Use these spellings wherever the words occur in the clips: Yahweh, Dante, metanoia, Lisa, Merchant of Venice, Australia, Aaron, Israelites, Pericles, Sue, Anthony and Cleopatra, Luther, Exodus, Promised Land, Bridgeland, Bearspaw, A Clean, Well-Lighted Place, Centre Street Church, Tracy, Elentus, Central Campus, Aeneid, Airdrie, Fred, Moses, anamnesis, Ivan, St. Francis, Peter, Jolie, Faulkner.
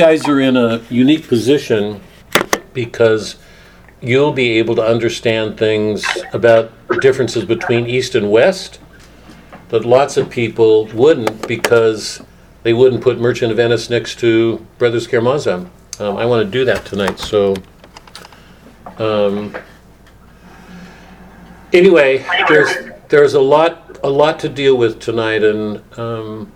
You guys are in a unique position because you'll be able to understand things about differences between East and West that lots of people wouldn't, because they wouldn't put Merchant of Venice next to Brothers Karamazov. I want to do that tonight, so... anyway, there's a lot to deal with tonight, and...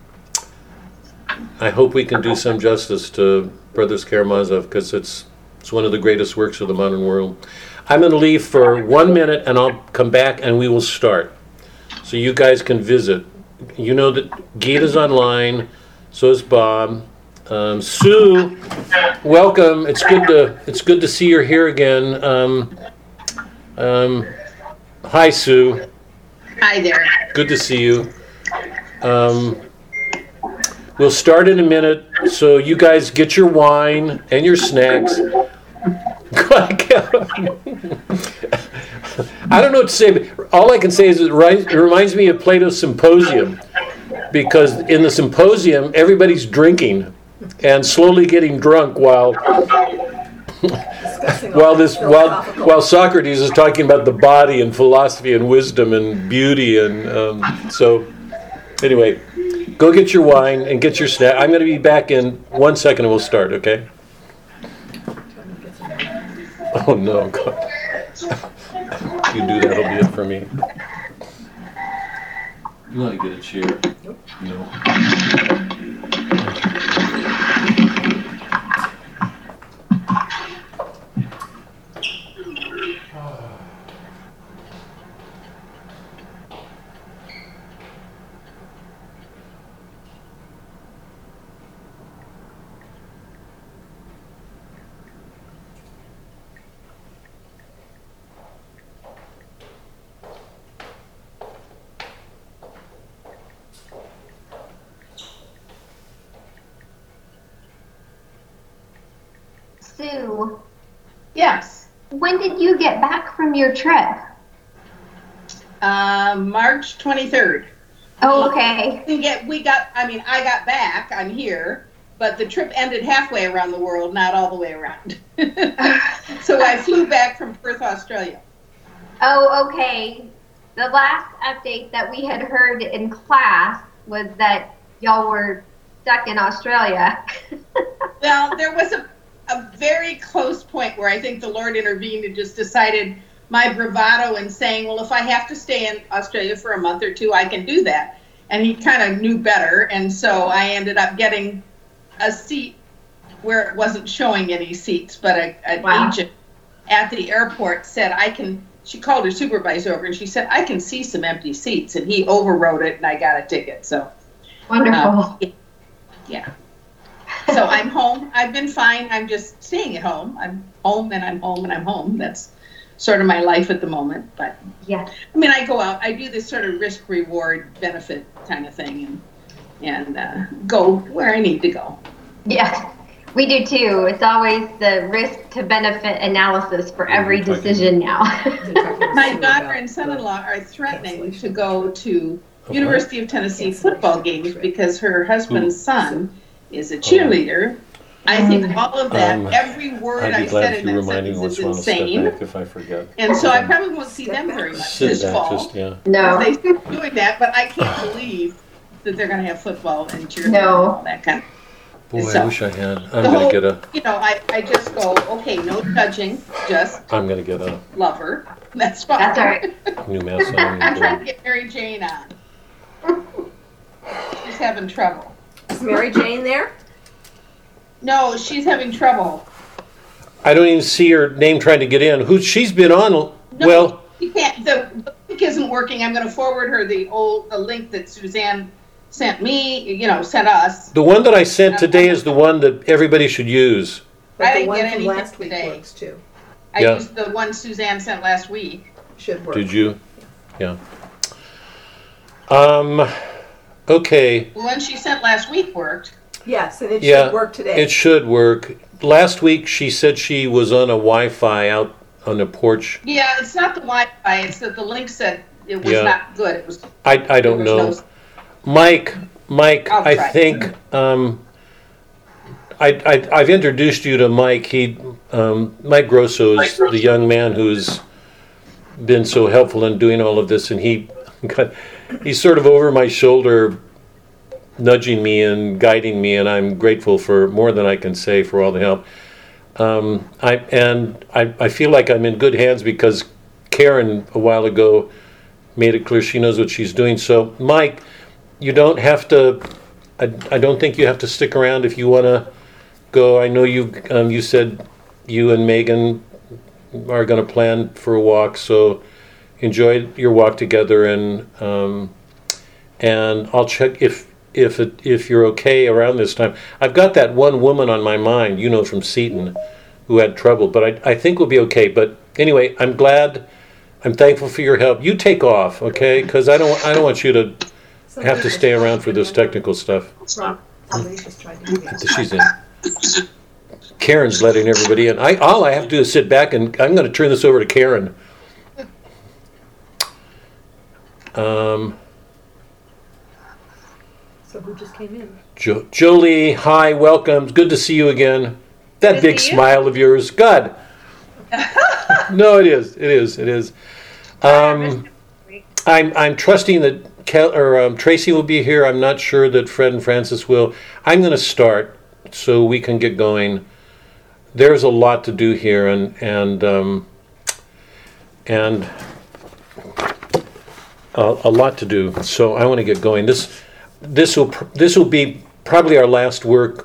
I hope we can do some justice to Brothers Karamazov, because it's one of the greatest works of the modern world. I'm going to leave for 1 minute, and I'll come back, and we will start. So you guys can visit. You know that Gita's online, so is Bob. Sue, welcome. It's good to see you're here again. Hi, Sue. Hi there. Good to see you. We'll start in a minute, so you guys get your wine and your snacks. I don't know what to say, but all I can say is it reminds me of Plato's Symposium, because in the Symposium, everybody's drinking and slowly getting drunk while Socrates is talking about the body and philosophy and wisdom and beauty, and so anyway. Go get your wine and get your snack. I'm going to be back in 1 second and we'll start, okay? Oh, no. God. You do that, it'll be it for me. You want to get a chair? Nope. No. Yes. When did you get back from your trip? March 23rd. Oh, okay. I got back. I'm here, but the trip ended halfway around the world, not all the way around. So I flew back from Perth, Australia. Oh, okay. The last update that we had heard in class was that y'all were stuck in Australia. Well, there was a very close point where I think the Lord intervened and just decided my bravado in saying, well, if I have to stay in Australia for a month or two, I can do that. And he kind of knew better. And so I ended up getting a seat where it wasn't showing any seats, but an agent at the airport said, she called her supervisor over and she said, I can see some empty seats. And he overrode it and I got a ticket. So wonderful. Yeah. So I'm home. I've been fine. I'm just staying at home. I'm home and I'm home and I'm home. That's sort of my life at the moment. But yeah, I mean, I go out. I do this sort of risk-reward benefit kind of thing and go where I need to go. Yeah, we do too. It's always the risk to benefit analysis for every decision now. My daughter and son-in-law are threatening to go to University of Tennessee football games because her husband's son is a cheerleader. I think all of that, every word I said in that sentence is insane. If I forget. And so I probably won't see them very much this fall. No. They keep doing that, but I can't believe that they're going to have football and cheerleading and all that kind of thing. Boy, so, I wish I had. I'm going to get a... You know, I just go, okay, no judging, just... I'm going to get a... Lover. That's fine. That's all right. New mask on. I'm trying to get Mary Jane on. She's having trouble. Is Mary Jane there? No, she's having trouble. I don't even see her name trying to get in. She's been on? She can't. The link isn't working. I'm going to forward her the link that Suzanne sent me. Sent us. The one that I sent today is the one that everybody should use. But I didn't get anything last week today. Works too. I used the one Suzanne sent last week. Should work. Did you? Yeah. Okay. The one she sent last week worked. Yes, and it should work today. It should work. Last week she said she was on a Wi-Fi out on the porch. Yeah, it's not the Wi-Fi. It's that the link said it was not good. It was. I don't know. Mike, I think I've introduced you to Mike. He, Mike Grosso is the young man who's been so helpful in doing all of this, and he's sort of over my shoulder, nudging me and guiding me, and I'm grateful for more than I can say for all the help. I feel like I'm in good hands because Karen a while ago made it clear she knows what she's doing. So Mike, you don't have to. I don't think you have to stick around if you want to go. I know you. You said you and Megan are going to plan for a walk, so enjoy your walk together, and I'll check if you're okay around this time. I've got that one woman on my mind, you know, from Seton, who had trouble, but I think we'll be okay. But anyway, I'm thankful for your help. You take off, okay? Because I don't want you to have to stay around for this technical stuff. She's in. Karen's letting everybody in. All I have to do is sit back, and I'm going to turn this over to Karen. So who just came in? Jolie, hi, welcome. Good to see you again. That big smile of yours. God. No, it is. I'm trusting that Tracy will be here. I'm not sure that Fred and Francis will. I'm going to start so we can get going. There's a lot to do here, and a lot to do. So I want to get going. This will be probably our last week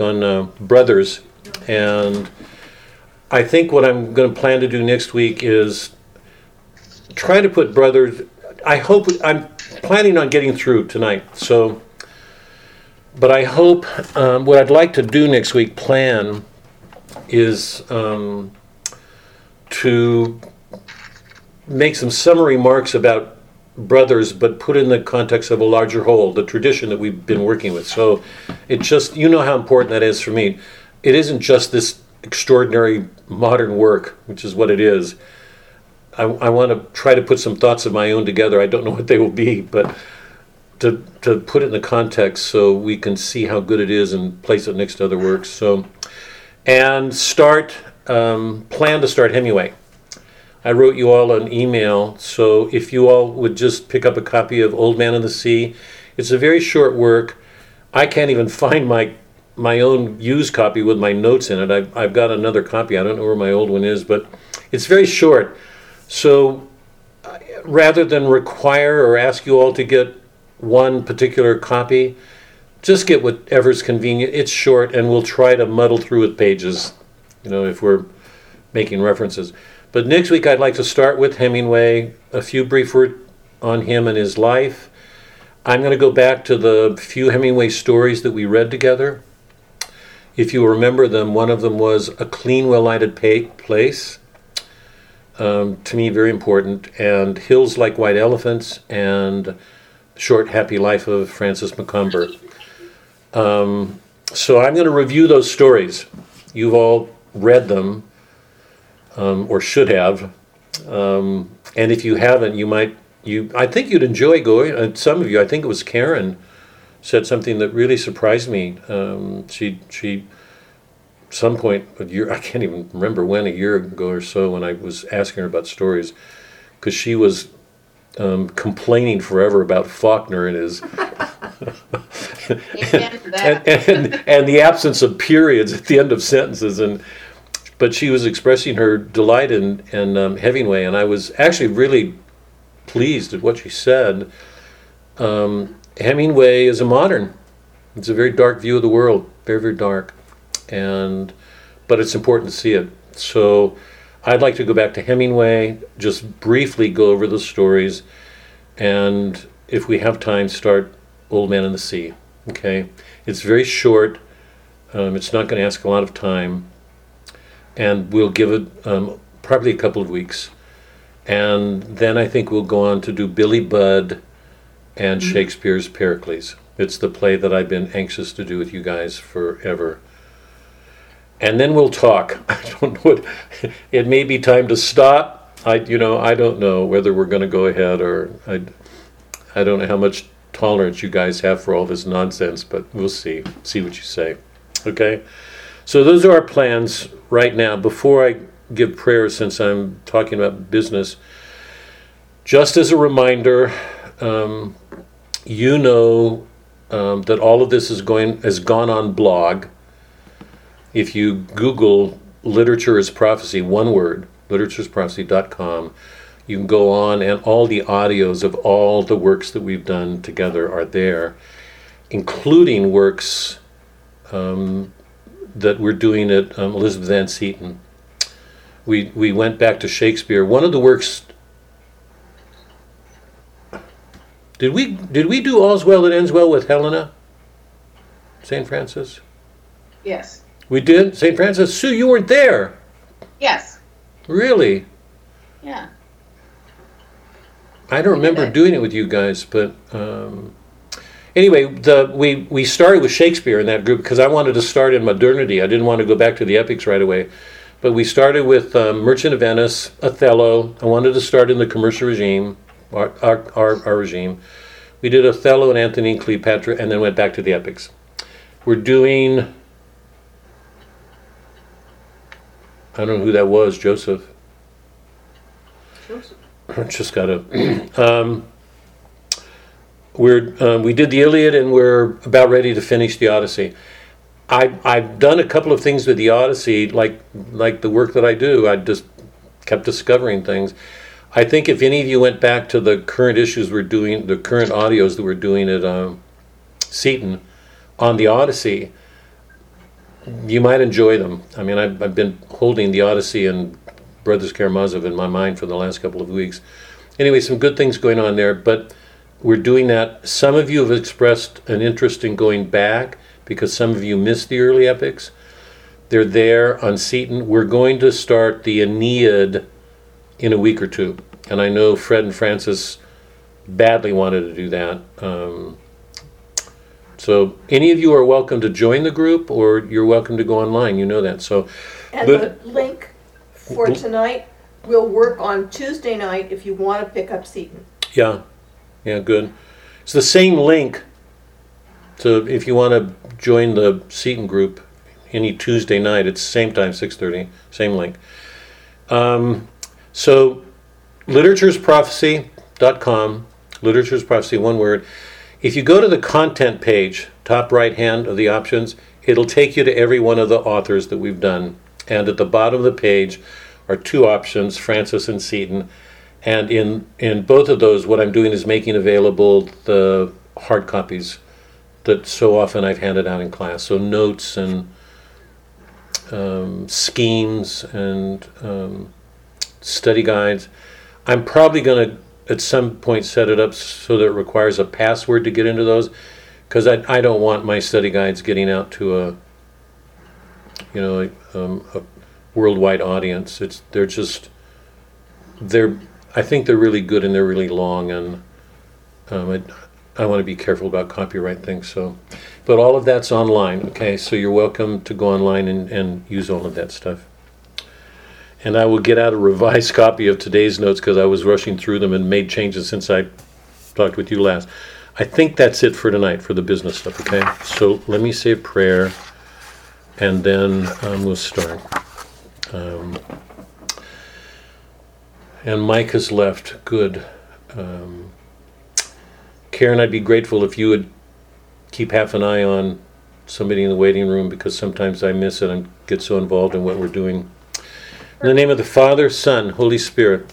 on Brothers, and I think what I'm going to plan to do next week is try to put Brothers. I hope I'm planning on getting through tonight. So, but I hope what I'd like to do next week plan is to make some summary remarks about Brothers, but put in the context of a larger whole, the tradition that we've been working with. So, it just, you know how important that is for me. It isn't just this extraordinary modern work, which is what it is. I want to try to put some thoughts of my own together. I don't know what they will be, but to put it in the context so we can see how good it is and place it next to other works. So, and plan to start Hemingway. I wrote you all an email, so if you all would just pick up a copy of Old Man and the Sea. It's a very short work. I can't even find my own used copy with my notes in it. I've got another copy. I don't know where my old one is, but it's very short. So rather than require or ask you all to get one particular copy, just get whatever's convenient. It's short, and we'll try to muddle through with pages, you know, if we're making references. But next week I'd like to start with Hemingway, a few brief words on him and his life. I'm going to go back to the few Hemingway stories that we read together. If you remember them, one of them was A Clean, Well-Lighted Place, to me very important, and Hills Like White Elephants, and Short Happy Life of Francis McComber. So I'm going to review those stories. You've all read them, or should have, and if you haven't, I think you'd enjoy going, some of you, I think it was Karen, said something that really surprised me. She, some point a year, I can't even remember when, a year ago or so, when I was asking her about stories, because she was complaining forever about Faulkner and his and the absence of periods at the end of sentences, but she was expressing her delight in Hemingway, and I was actually really pleased at what she said. Hemingway is a modern. It's a very dark view of the world, very, very dark, but it's important to see it. So I'd like to go back to Hemingway, just briefly go over the stories, and if we have time, start Old Man and the Sea, okay? It's very short. It's not going to ask a lot of time, and we'll give it probably a couple of weeks. And then I think we'll go on to do Billy Budd and Shakespeare's Pericles. It's the play that I've been anxious to do with you guys forever. And then we'll talk. I don't know what, it may be time to stop. I don't know whether we're going to go ahead, or I don't know how much tolerance you guys have for all this nonsense, but we'll see what you say. Okay? So those are our plans right now. Before I give prayer, since I'm talking about business, just as a reminder, you know that all of this has gone on blog. If you Google Literature is Prophecy, one word, literature'sprophecy.com, you can go on, and all the audios of all the works that we've done together are there, including works that we're doing at Elizabeth Ann Seton. We went back to Shakespeare. One of the works. Did we do All's Well That Ends Well with Helena? St. Francis? Yes. We did? St. Francis? Sue, you weren't there. Yes. Really? Yeah. I don't remember doing it with you guys, but anyway, we started with Shakespeare in that group because I wanted to start in modernity. I didn't want to go back to the epics right away. But we started with Merchant of Venice, Othello. I wanted to start in the commercial regime, our regime. We did Othello and Anthony and Cleopatra, and then went back to the epics. We're doing... I don't know who that was, Joseph. Just got up. We did the Iliad, and we're about ready to finish the Odyssey. I've done a couple of things with the Odyssey, like the work that I do. I just kept discovering things. I think if any of you went back to the current issues we're doing, the current audios that we're doing at Seton on the Odyssey, you might enjoy them. I mean, I've been holding the Odyssey and Brothers Karamazov in my mind for the last couple of weeks. Anyway, some good things going on there, but we're doing that. Some of you have expressed an interest in going back because some of you missed the early epics. They're there on Seton. We're going to start the Aeneid in a week or two, and I know Fred and Francis badly wanted to do that. So any of you are welcome to join the group, or you're welcome to go online. You know that. So, and the link for tonight will work on Tuesday night if you want to pick up Seton. Yeah, good. It's the same link. So if you want to join the Seton group any Tuesday night, it's same time, 6:30, same link. So literature'sprophecy.com, literature'sprophecy, one word. If you go to the content page, top right hand of the options, it'll take you to every one of the authors that we've done. And at the bottom of the page are two options, Francis and Seton. And in both of those, what I'm doing is making available the hard copies that so often I've handed out in class. So notes and schemes and study guides. I'm probably going to at some point set it up so that it requires a password to get into those, because I don't want my study guides getting out to a worldwide audience. I think they're really good and they're really long, and I want to be careful about copyright things. So, but all of that's online. Okay, so you're welcome to go online and use all of that stuff. And I will get out a revised copy of today's notes because I was rushing through them and made changes since I talked with you last. I think that's it for tonight for the business stuff, okay? So let me say a prayer, and then we'll start. And Mike has left. Good. Karen, I'd be grateful if you would keep half an eye on somebody in the waiting room, because sometimes I miss it and get so involved in what we're doing. In the name of the Father, Son, Holy Spirit.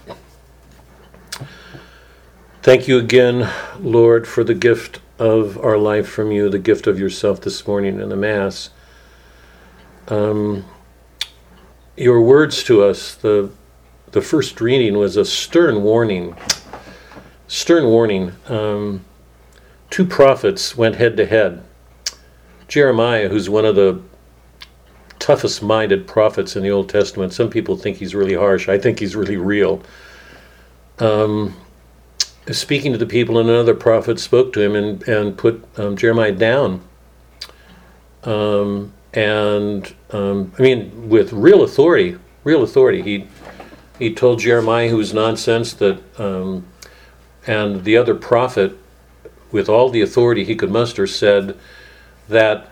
Thank you again, Lord, for the gift of our life from you, the gift of yourself this morning in the Mass. Your words to us, the first reading was a stern warning. Stern warning. Two prophets went head to head. Jeremiah, who's one of the toughest-minded prophets in the Old Testament. Some people think he's really harsh. I think he's really real. Speaking to the people, and another prophet spoke to him and put Jeremiah down. With real authority. He told Jeremiah, who was nonsense, that and the other prophet, with all the authority he could muster, said that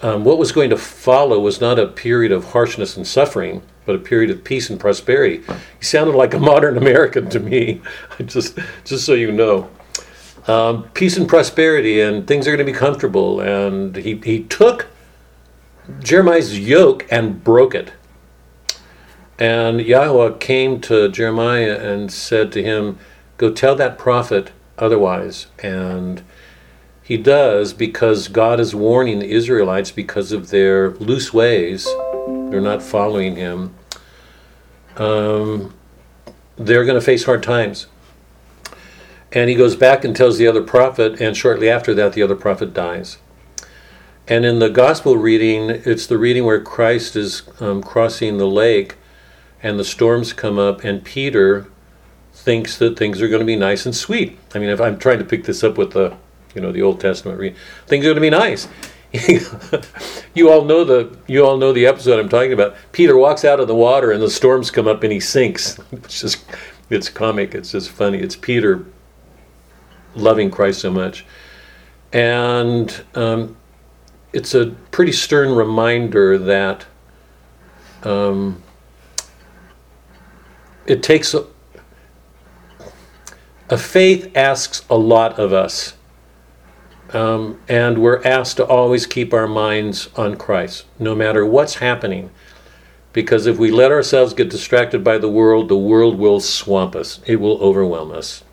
What was going to follow was not a period of harshness and suffering, but a period of peace and prosperity. He sounded like a modern American to me, just so you know. Peace and prosperity, and things are going to be comfortable. And he took Jeremiah's yoke and broke it. And Yahweh came to Jeremiah and said to him, go tell that prophet otherwise. And he does, because God is warning the Israelites because of their loose ways. They're not following him. They're going to face hard times. And he goes back and tells the other prophet, and shortly after that, the other prophet dies. And in the gospel reading, it's the reading where Christ is crossing the lake, and the storms come up, and Peter thinks that things are going to be nice and sweet. I mean, if I'm trying to pick this up with the, you know, the Old Testament reading, things are going to be nice. You all know the episode I'm talking about. Peter walks out of the water, and the storms come up, and he sinks. It's comic. It's just funny. It's Peter loving Christ so much. And it's a pretty stern reminder that it takes a faith asks a lot of us. And we're asked to always keep our minds on Christ, no matter what's happening. Because if we let ourselves get distracted by the world will swamp us. It will overwhelm us.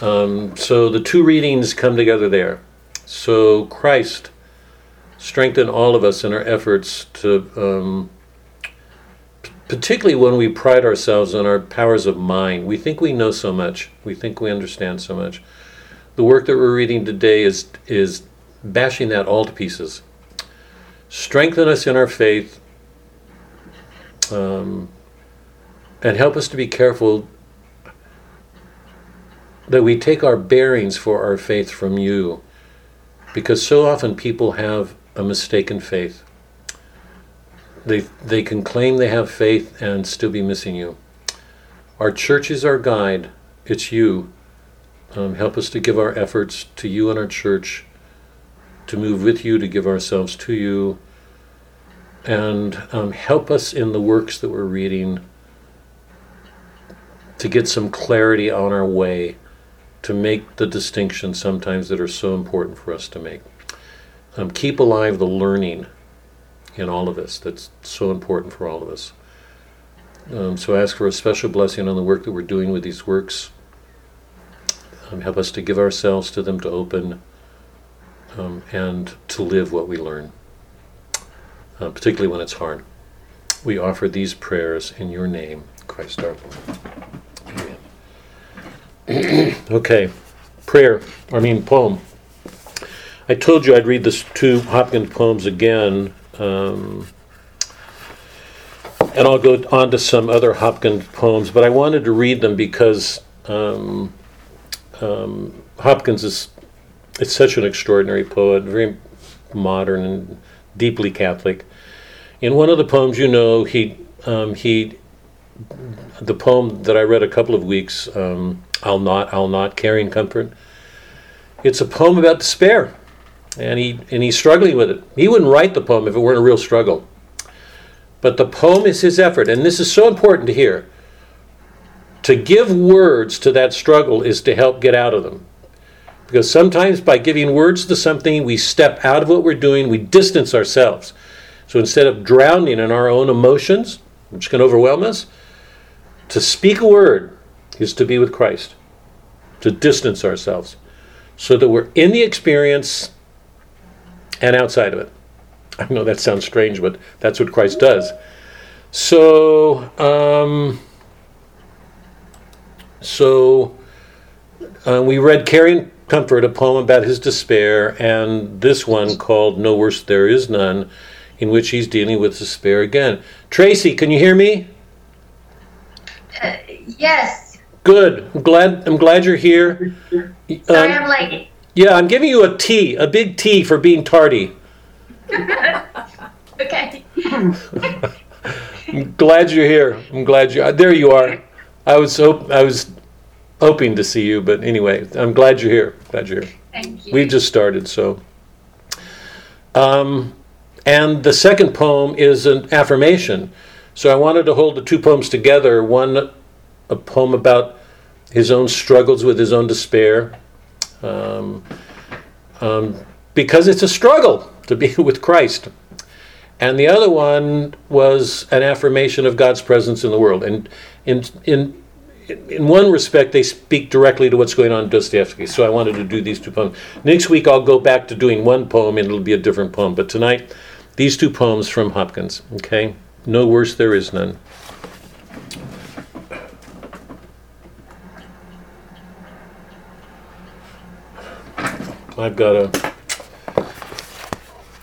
So the two readings come together there. So Christ strengthen all of us in our efforts to, particularly when we pride ourselves on our powers of mind. We think we know so much. We think we understand so much. The work that we're reading today is bashing that all to pieces. Strengthen us in our faith, and help us to be careful that we take our bearings for our faith from you, because so often people have a mistaken faith. They can claim they have faith and still be missing you. Our church is our guide. It's you. Help us to give our efforts to you and our church, to move with you, to give ourselves to you, and help us in the works that we're reading to get some clarity on our way, to make the distinctions sometimes that are so important for us to make. Keep alive the learning in all of us that's so important for all of us. So I ask for a special blessing on the work that we're doing with these works. Help us to give ourselves to them, to open and to live what we learn, particularly when it's hard. We offer these prayers in your name, Christ our Lord. Amen. Okay, poem. I told you I'd read these two Hopkins poems again, and I'll go on to some other Hopkins poems, but I wanted to read them because Hopkins is such an extraordinary poet, very modern and deeply Catholic. In one of the poems, you know, the poem that I read a couple of weeks, I'll not, Carrying Comfort. It's a poem about despair, and he's struggling with it. He wouldn't write the poem if it weren't a real struggle. But the poem is his effort, and this is so important to hear. To give words to that struggle is to help get out of them. Because sometimes by giving words to something, we step out of what we're doing, we distance ourselves. So instead of drowning in our own emotions, which can overwhelm us, to speak a word is to be with Christ, to distance ourselves, so that we're in the experience and outside of it. I know that sounds strange, but that's what Christ does. So, we read Carrying Comfort, a poem about his despair, and this one called No Worse There Is None, in which he's dealing with despair again. Tracy, can you hear me? Yes. Good. I'm glad you're here. Sorry, I'm late. Yeah, I'm giving you a T, a big T for being tardy. Okay. I'm glad you're here. There you are. I was hoping to see you, but anyway, I'm glad you're here. Thank you. We've just started, so. And the second poem is an affirmation. So I wanted to hold the two poems together, one a poem about his own struggles with his own despair, because it's a struggle to be with Christ. And the other one was an affirmation of God's presence in the world. And in one respect, they speak directly to what's going on in Dostoevsky. So I wanted to do these two poems. Next week, I'll go back to doing one poem, and it'll be a different poem. But tonight, these two poems from Hopkins, okay? No Worse There Is None. I've got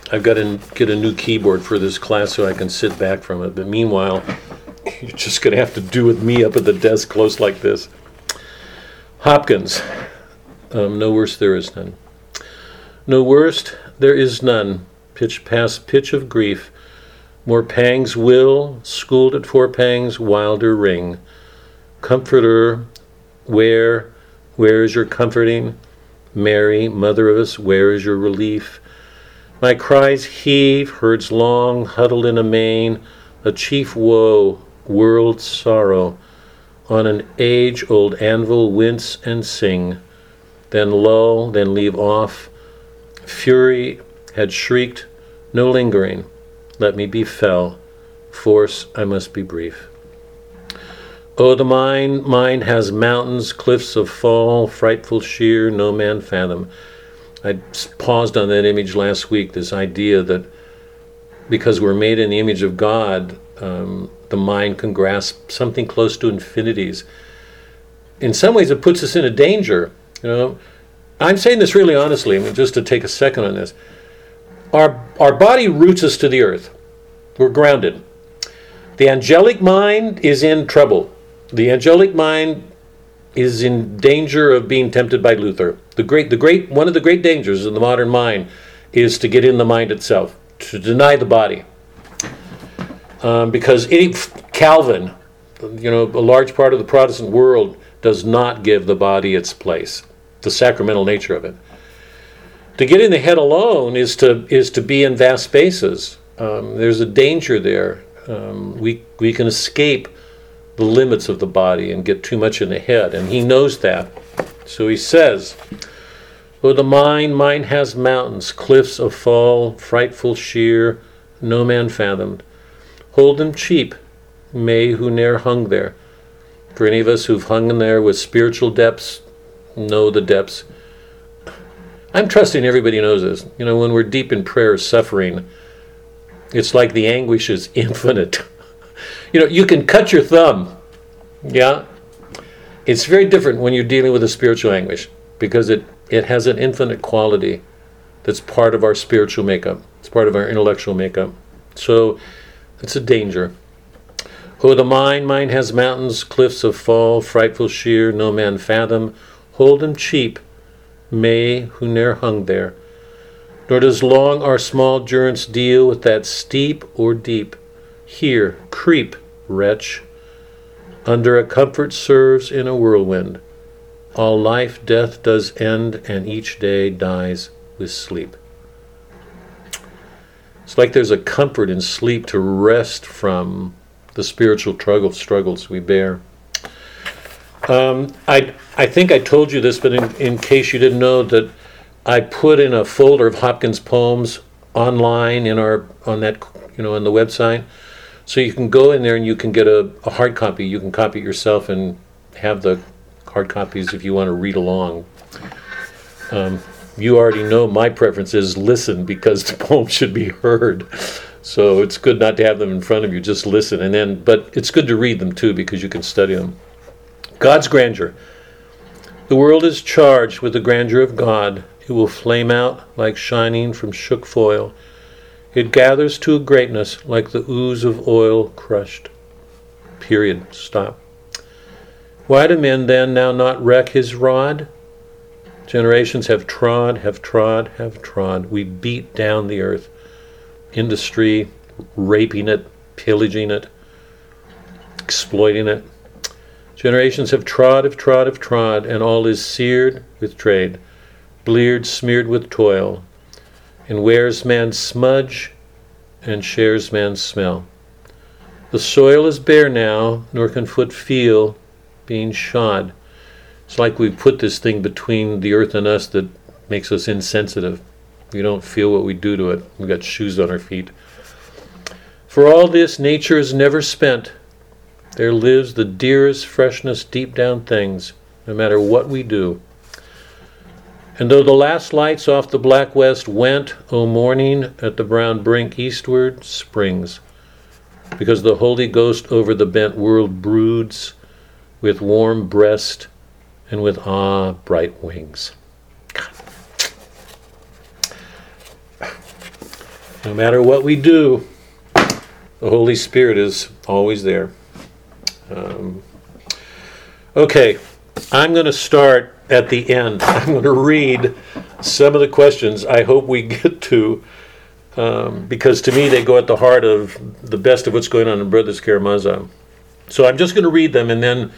to get a new keyboard for this class so I can sit back from it. But meanwhile, you're just going to have to do with me up at the desk close like this. Hopkins, No Worse There Is None. No worse there is none, pitch past pitch of grief. More pangs will, schooled at four pangs, wilder ring. Comforter, where is your comforting? Mary, mother of us, where is your relief? My cries heave, herds long, huddled in a mane, a chief woe, world sorrow, on an age-old anvil wince and sing, then lull, then leave off. Fury had shrieked, no lingering, let me be fell, force I must be brief. Oh, the mind has mountains, cliffs of fall, frightful sheer, no man fathom. I paused on that image last week, this idea that because we're made in the image of God, the mind can grasp something close to infinities. In some ways, it puts us in a danger. You know, I'm saying this really honestly, I mean, just to take a second on this. Our body roots us to the earth. We're grounded. The angelic mind is in trouble. The angelic mind is in danger of being tempted by Luther. The great one of the great dangers of the modern mind is to get in the mind itself, to deny the body. Because Calvin, you know, a large part of the Protestant world does not give the body its place, the sacramental nature of it. To get in the head alone is to be in vast spaces. There's a danger there. We can escape the limits of the body and get too much in the head, and he knows that. So he says, oh, the mind has mountains, cliffs of fall, frightful sheer, no man fathomed. Hold them cheap, may who ne'er hung there. For any of us who've hung in there with spiritual depths, know the depths. I'm trusting everybody knows this. You know, when we're deep in prayer, suffering, it's like the anguish is infinite. You know, you can cut your thumb, yeah? It's very different when you're dealing with a spiritual anguish because it has an infinite quality that's part of our spiritual makeup. It's part of our intellectual makeup. So it's a danger. Oh, the mind has mountains, cliffs of fall, frightful sheer, no man fathom. Hold them cheap, may who ne'er hung there. Nor does long our small durance deal with that steep or deep. Here, creep, wretch, under a comfort serves in a whirlwind. All life, death does end, and each day dies with sleep. It's like there's a comfort in sleep to rest from the spiritual struggles we bear. I think I told you this, but in case you didn't know, that I put in a folder of Hopkins poems online on the website. So you can go in there and you can get a hard copy. You can copy it yourself and have the hard copies if you want to read along. You already know my preference is listen because the poem should be heard. So it's good not to have them in front of you, just listen. But it's good to read them too because you can study them. God's grandeur. The world is charged with the grandeur of God. It will flame out like shining from shook foil. It gathers to a greatness like the ooze of oil crushed. Period. Stop. Why do men then now not reck his rod? Generations have trod, have trod, have trod. We beat down the earth. Industry, raping it, pillaging it, exploiting it. Generations have trod, have trod, have trod, and all is seared with trade, bleared, smeared with toil. and wears man's smudge and shares man's smell. The soil is bare now, nor can foot feel being shod. It's like we put this thing between the earth and us that makes us insensitive. We don't feel what we do to it. We've got shoes on our feet. For all this, nature is never spent. There lives the dearest freshness deep down things, no matter what we do. And though the last lights off the black west went, O morning, at the brown brink eastward springs, because the Holy Ghost over the bent world broods with warm breast and with bright wings. No matter what we do, the Holy Spirit is always there. Okay, I'm going to start at the end. I'm going to read some of the questions I hope we get to, because to me they go at the heart of the best of what's going on in Brothers Karamazov. So I'm just going to read them, and then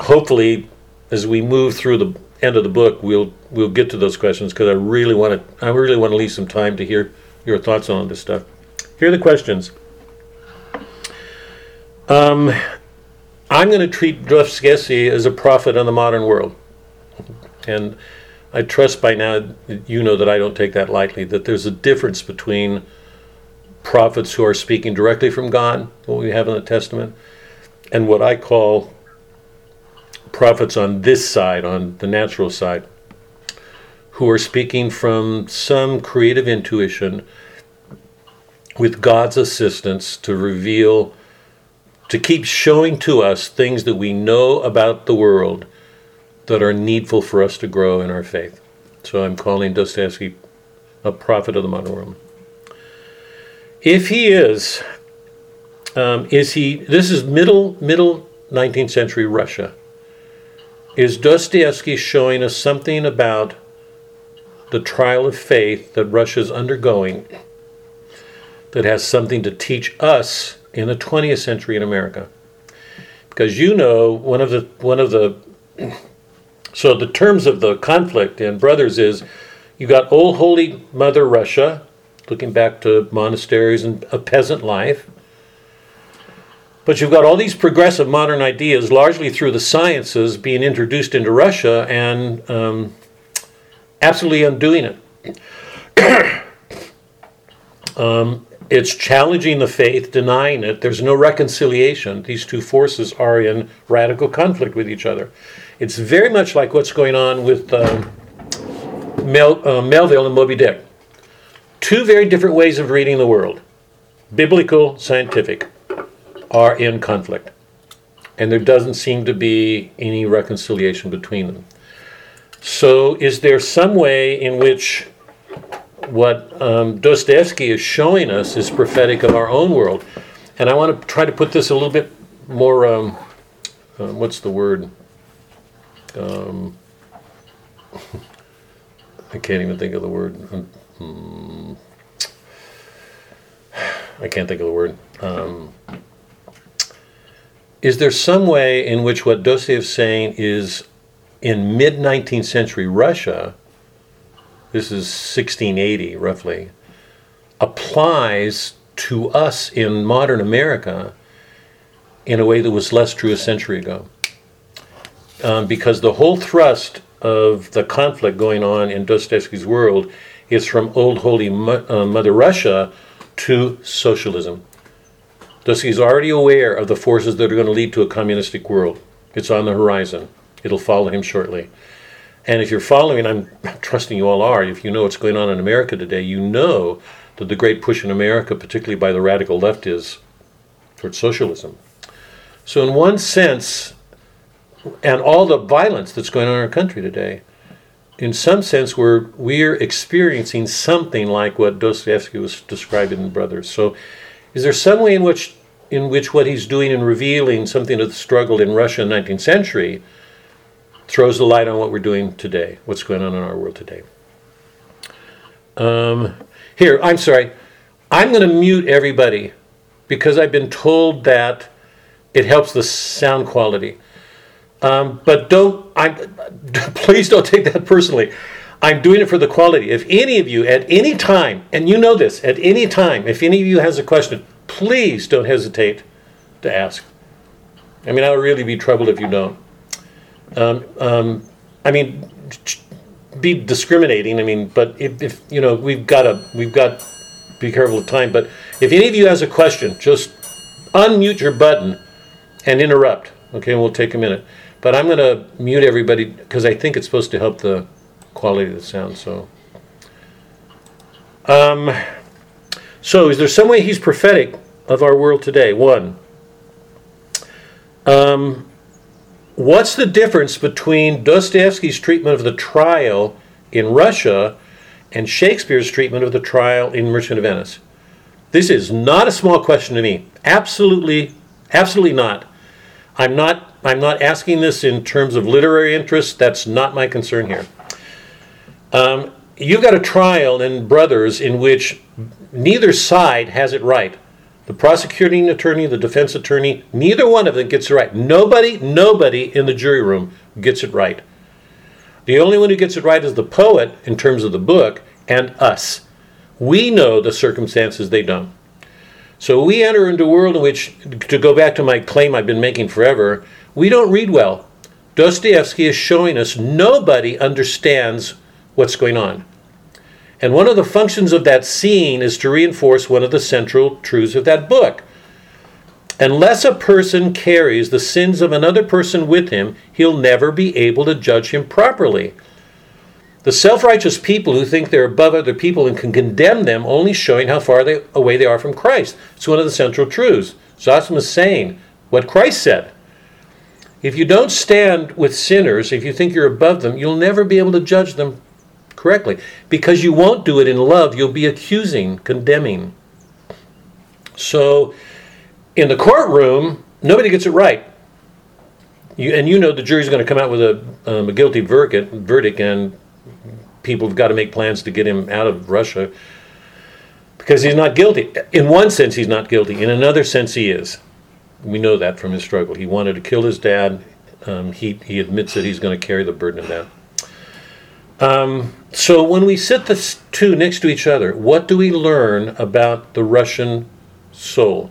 hopefully as we move through the end of the book we'll get to those questions, because I really want to leave some time to hear your thoughts on this stuff. Here are the questions. I'm going to treat Dostoevsky as a prophet on the modern world. And I trust by now you know that I don't take that lightly, that there's a difference between prophets who are speaking directly from God, what we have in the Testament, and what I call prophets on this side, on the natural side, who are speaking from some creative intuition with God's assistance to reveal, to keep showing to us things that we know about the world that are needful for us to grow in our faith. So I'm calling Dostoevsky a prophet of the modern world. If he is middle 19th century Russia, is Dostoevsky showing us something about the trial of faith that Russia's undergoing that has something to teach us in the 20th century in America? Because you know, one of the so the terms of the conflict in Brothers is you got old Holy Mother Russia, looking back to monasteries and a peasant life, but you've got all these progressive modern ideas, largely through the sciences, being introduced into Russia and absolutely undoing it. It's challenging the faith, denying it. There's no reconciliation. These two forces are in radical conflict with each other. It's very much like what's going on with Melville and Moby Dick. Two very different ways of reading the world, biblical, scientific, are in conflict, and there doesn't seem to be any reconciliation between them. So is there some way in which what Dostoevsky is showing us is prophetic of our own world? And I want to try to put this a little bit more, I can't even think of the word. Is there some way in which what Dostoevsky is saying is in mid-19th century Russia, this is 1680 roughly, applies to us in modern America in a way that was less true a century ago? Because the whole thrust of the conflict going on in Dostoevsky's world is from old Holy Mother Russia to socialism. Dostoevsky is already aware of the forces that are going to lead to a communistic world. It's on the horizon. It'll follow him shortly. And if you're following, I'm trusting you all are, if you know what's going on in America today, you know that the great push in America, particularly by the radical left, is towards socialism. So in one sense, and all the violence that's going on in our country today, in some sense we're experiencing something like what Dostoevsky was describing in Brothers. So is there some way in which what he's doing in revealing something of the struggle in Russia in the 19th century throws the light on what we're doing today, what's going on in our world today? Here, I'm sorry. I'm going to mute everybody because I've been told that it helps the sound quality. But please don't take that personally. I'm doing it for the quality. If any of you at any time, and you know this, at any time, if any of you has a question, please don't hesitate to ask. I mean, I'll really be troubled if you don't. Be discriminating. I mean, but if you know, we've got to be careful of time. But if any of you has a question, just unmute your button and interrupt. Okay, and we'll take a minute. But I'm going to mute everybody because I think it's supposed to help the quality of the sound. So is there some way he's prophetic of our world today? One. What's the difference between Dostoevsky's treatment of the trial in Russia and Shakespeare's treatment of the trial in Merchant of Venice? This is not a small question to me. Absolutely not. I'm not asking this in terms of literary interest. That's not my concern here. You've got a trial in Brothers in which neither side has it right. The prosecuting attorney, the defense attorney, neither one of them gets it right. Nobody in the jury room gets it right. The only one who gets it right is the poet in terms of the book and us. We know the circumstances, they don't. So we enter into a world in which, to go back to my claim I've been making forever, we don't read well. Dostoevsky is showing us nobody understands what's going on. And one of the functions of that scene is to reinforce one of the central truths of that book. Unless a person carries the sins of another person with him, he'll never be able to judge him properly. The self-righteous people who think they're above other people and can condemn them only showing how far away they are from Christ. It's one of the central truths. Zosima is saying what Christ said. If you don't stand with sinners, if you think you're above them, you'll never be able to judge them correctly, because you won't do it in love. You'll be accusing, condemning. So in the courtroom, nobody gets it right. You know the jury's going to come out with a guilty verdict, and people have got to make plans to get him out of Russia because he's not guilty. In one sense, he's not guilty. In another sense, he is. We know that from his struggle. He wanted to kill his dad. He admits that he's going to carry the burden of that. So when we sit the two next to each other, what do we learn about the Russian soul,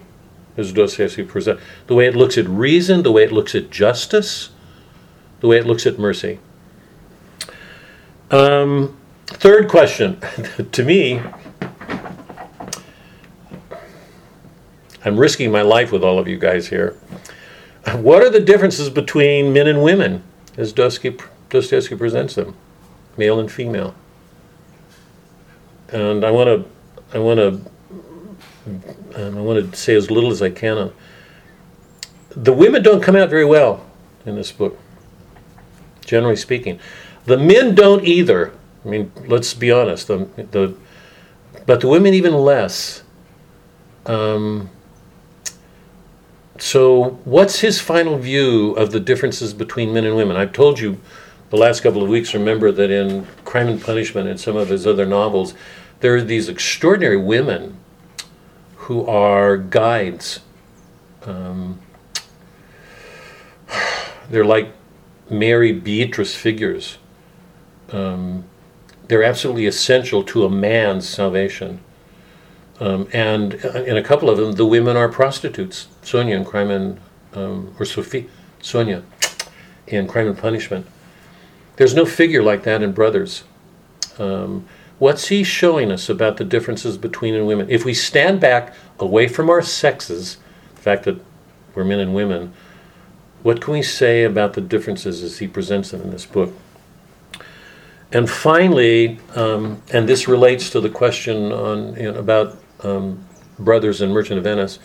as Dostoevsky presents? The way it looks at reason, the way it looks at justice, the way it looks at mercy. Third question, to me, I'm risking my life with all of you guys here. What are the differences between men and women, as Dostoevsky presents them? Male and female. And I want to say as little as I can. The women don't come out very well in this book, generally speaking. The men don't either. I mean, let's be honest. But the women even less. So what's his final view of the differences between men and women? I've told you the last couple of weeks, remember that in Crime and Punishment and some of his other novels, there are these extraordinary women who are guides. They're like Mary Beatrice figures. They're absolutely essential to a man's salvation. And in a couple of them, the women are prostitutes. Sonia in Crime and Punishment. There's no figure like that in Brothers. What's he showing us about the differences between men and women? If we stand back away from our sexes, the fact that we're men and women, what can we say about the differences as he presents them in this book? And finally, and this relates to the question about Brothers and Merchant of Venice,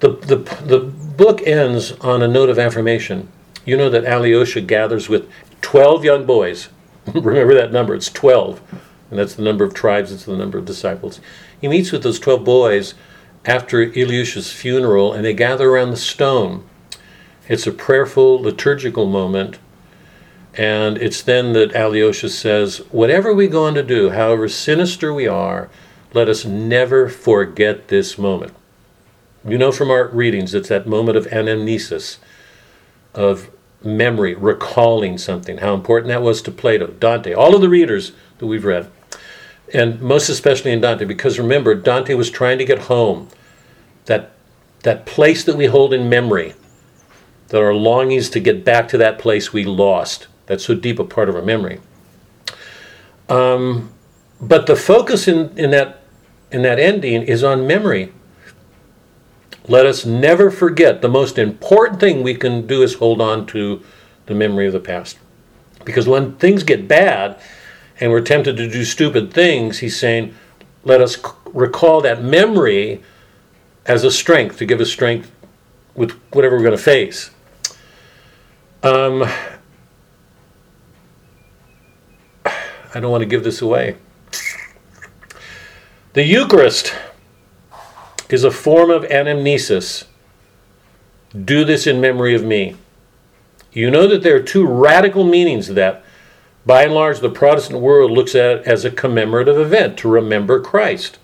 the book ends on a note of affirmation. You know that Alyosha gathers with 12 young boys. Remember that number, it's 12. And that's the number of tribes, it's the number of disciples. He meets with those 12 boys after Ilyusha's funeral, and they gather around the stone. It's a prayerful, liturgical moment. And it's then that Alyosha says, whatever we go on to do, however sinister we are, let us never forget this moment. You know from our readings, it's that moment of anamnesis, of memory, recalling something, how important that was to Plato, Dante, all of the readers that we've read, and most especially in Dante, because remember, Dante was trying to get home that place that we hold in memory, that our longings to get back to that place we lost, that's so deep a part of our memory. But the focus in that ending is on memory. Let us never forget. The most important thing we can do is hold on to the memory of the past. Because when things get bad and we're tempted to do stupid things, he's saying, let us recall that memory as a strength, to give us strength with whatever we're going to face. I don't want to give this away. The Eucharist is a form of anamnesis. Do this in memory of me. You know that there are two radical meanings of that. By and large, the Protestant world looks at it as a commemorative event, to remember Christ.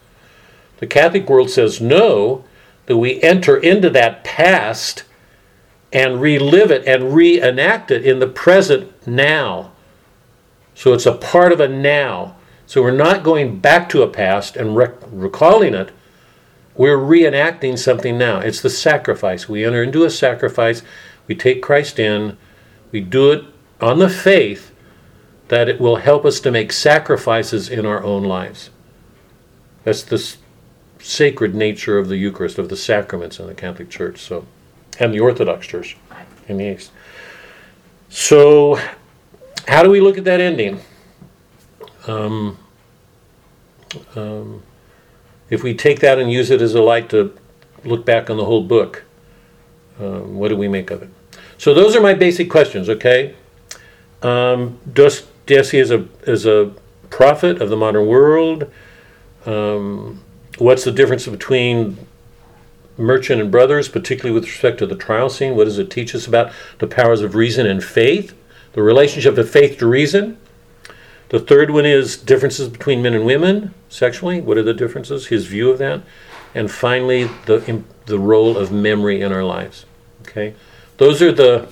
The Catholic world says no, that we enter into that past and relive it and reenact it in the present now. So it's a part of a now. So we're not going back to a past and recalling it. We're reenacting something now. It's the sacrifice. We enter into a sacrifice. We take Christ in. We do it on the faith that it will help us to make sacrifices in our own lives. That's the sacred nature of the Eucharist, of the sacraments in the Catholic Church, and the Orthodox Church in the East. So how do we look at that ending? If we take that and use it as a light to look back on the whole book, what do we make of it? So those are my basic questions, okay? Dostoevsky is a prophet of the modern world. What's the difference between Merchant and Brothers, particularly with respect to the trial scene? What does it teach us about the powers of reason and faith, the relationship of faith to reason? The third one is differences between men and women sexually. What are the differences? His view of that. And finally, the role of memory in our lives. Okay? Those are the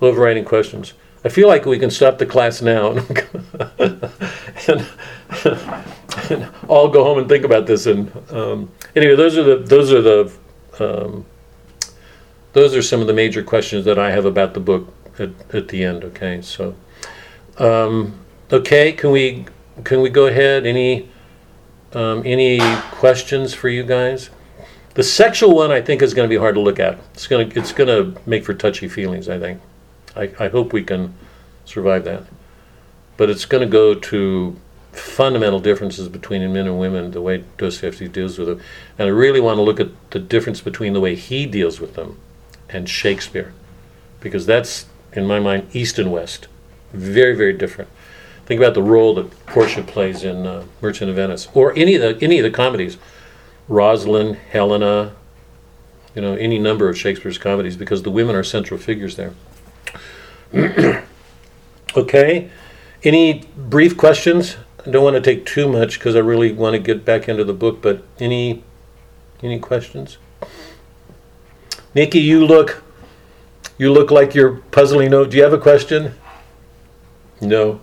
overriding questions. I feel like we can stop the class now and all go home and think about this. And anyway, those are some of the major questions that I have about the book at the end. Okay, so. Okay, can we go ahead? Any questions for you guys? The sexual one I think is going to be hard to look at. It's going to make for touchy feelings, I think. I hope we can survive that. But it's going to go to fundamental differences between men and women, the way Dostoevsky deals with them. And I really want to look at the difference between the way he deals with them and Shakespeare, because that's, in my mind, East and West. Very, very different. Think about the role that Portia plays in Merchant of Venice, or any of the comedies, Rosalind, Helena, any number of Shakespeare's comedies, because the women are central figures there. Okay, any brief questions? I don't want to take too much because I really want to get back into the book. But any questions? Nikki, you look like you're puzzling. No, do you have a question? No.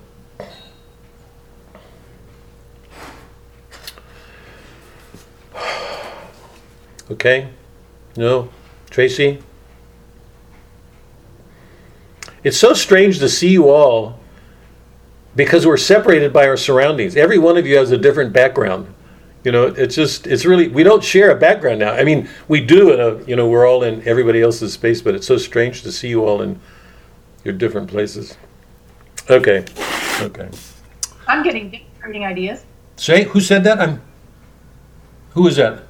Okay. No. Tracy? It's so strange to see you all because we're separated by our surroundings. Every one of you has a different background. It's really, we don't share a background now. I mean, we do, we're all in everybody else's space, but it's so strange to see you all in your different places. Okay. I'm getting different ideas. Say, who said that? Who is that?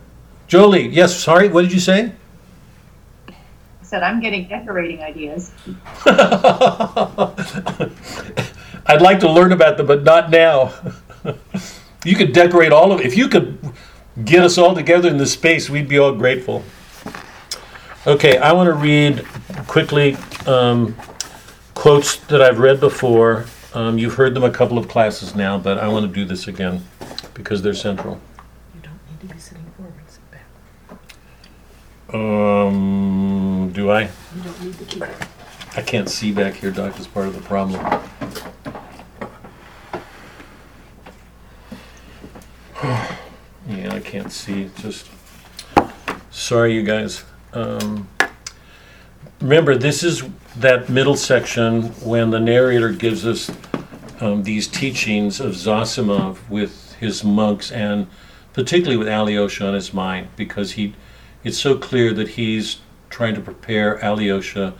Jolie, yes, sorry, what did you say? I said, I'm getting decorating ideas. I'd like to learn about them, but not now. You could decorate all of it. If you could get us all together in this space, we'd be all grateful. Okay, I want to read quickly quotes that I've read before. You've heard them a couple of classes now, but I want to do this again because they're central. You don't need to be sitting forward, sit back. Do I? You don't need the key. I can't see back here, Doc, is part of the problem. Yeah, I can't see. Just sorry, you guys. Remember, this is that middle section when the narrator gives us these teachings of Zosimov with his monks, and particularly with Alyosha on his mind, because it's so clear that he's trying to prepare Alyosha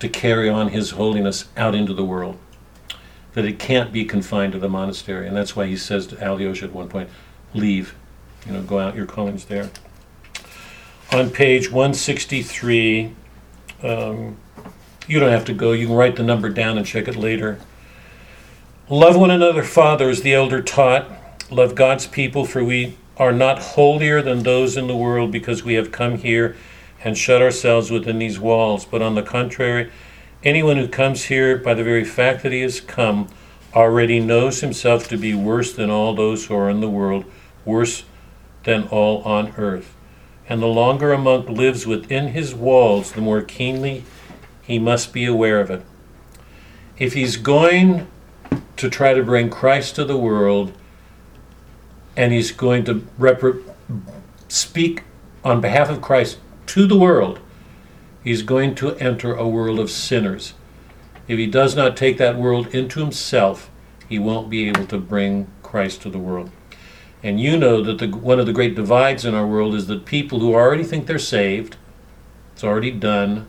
to carry on his holiness out into the world, that it can't be confined to the monastery. And that's why he says to Alyosha at one point, leave, go out, your calling's there. On page 163, you don't have to go, you can write the number down and check it later. Love one another, fathers, the elder taught. Love God's people, for we are not holier than those in the world because we have come here and shut ourselves within these walls. But on the contrary, anyone who comes here by the very fact that he has come already knows himself to be worse than all those who are in the world, worse than all on earth. And the longer a monk lives within his walls, the more keenly he must be aware of it. If he's going to try to bring Christ to the world, and he's going to speak on behalf of Christ to the world, he's going to enter a world of sinners. If he does not take that world into himself, he won't be able to bring Christ to the world. And you know that one of the great divides in our world is that people who already think they're saved, it's already done,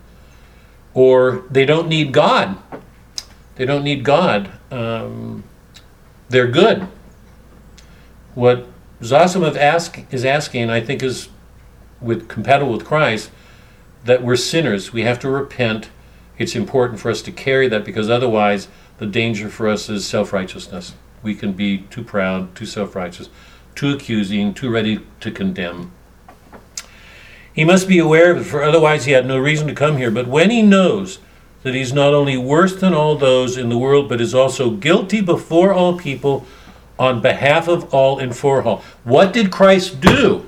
or they don't need God. They don't need God. They're good. What Zosimov is asking, I think, is compatible with Christ, that we're sinners. We have to repent. It's important for us to carry that, because otherwise the danger for us is self-righteousness. We can be too proud, too self-righteous, too accusing, too ready to condemn. He must be aware of it, for otherwise he had no reason to come here. But when he knows that he's not only worse than all those in the world, but is also guilty before all people, on behalf of all and for all. What did Christ do?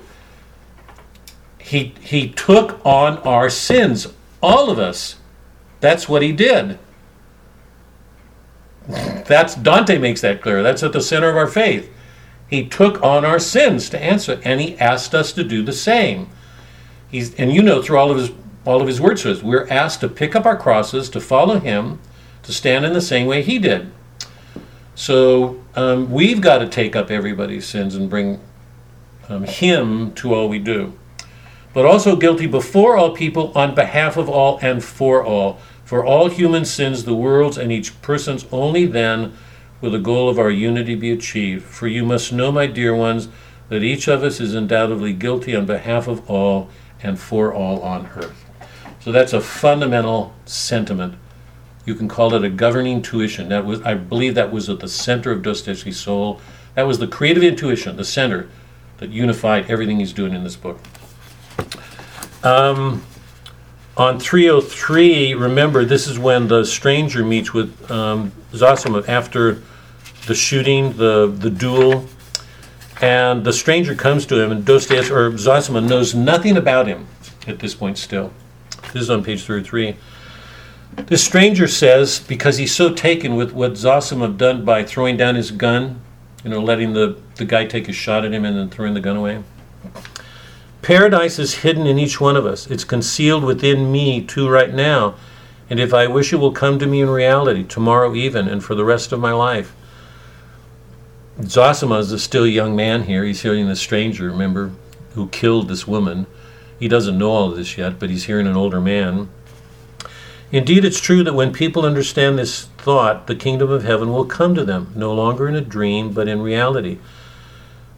He took on our sins, all of us. That's what he did. Dante makes that clear. That's at the center of our faith. He took on our sins to answer, and he asked us to do the same. And through all of his word to us, we're asked to pick up our crosses, to follow him, to stand in the same way he did. So we've got to take up everybody's sins and bring him to all we do. But also guilty before all people, on behalf of all and for all. For all human sins, the world's and each person's, only then will the goal of our unity be achieved. For you must know, my dear ones, that each of us is undoubtedly guilty on behalf of all and for all on earth. So that's a fundamental sentiment. You can call it a governing tuition. I believe that was at the center of Dostoevsky's soul. That was the creative intuition, the center that unified everything he's doing in this book. On 303, remember, this is when the stranger meets with Zosimov after the shooting, the duel, and the stranger comes to him, and Zosimov knows nothing about him at this point still. This is on page 303. This stranger says, because he's so taken with what Zosimov done by throwing down his gun, letting the guy take a shot at him and then throwing the gun away. Paradise is hidden in each one of us. It's concealed within me too right now. And if I wish, it will come to me in reality, tomorrow even, and for the rest of my life. Zosima is a still young man here. He's hearing the stranger, remember, who killed this woman. He doesn't know all of this yet, but he's hearing an older man. Indeed, it's true that when people understand this thought, the kingdom of heaven will come to them, no longer in a dream, but in reality.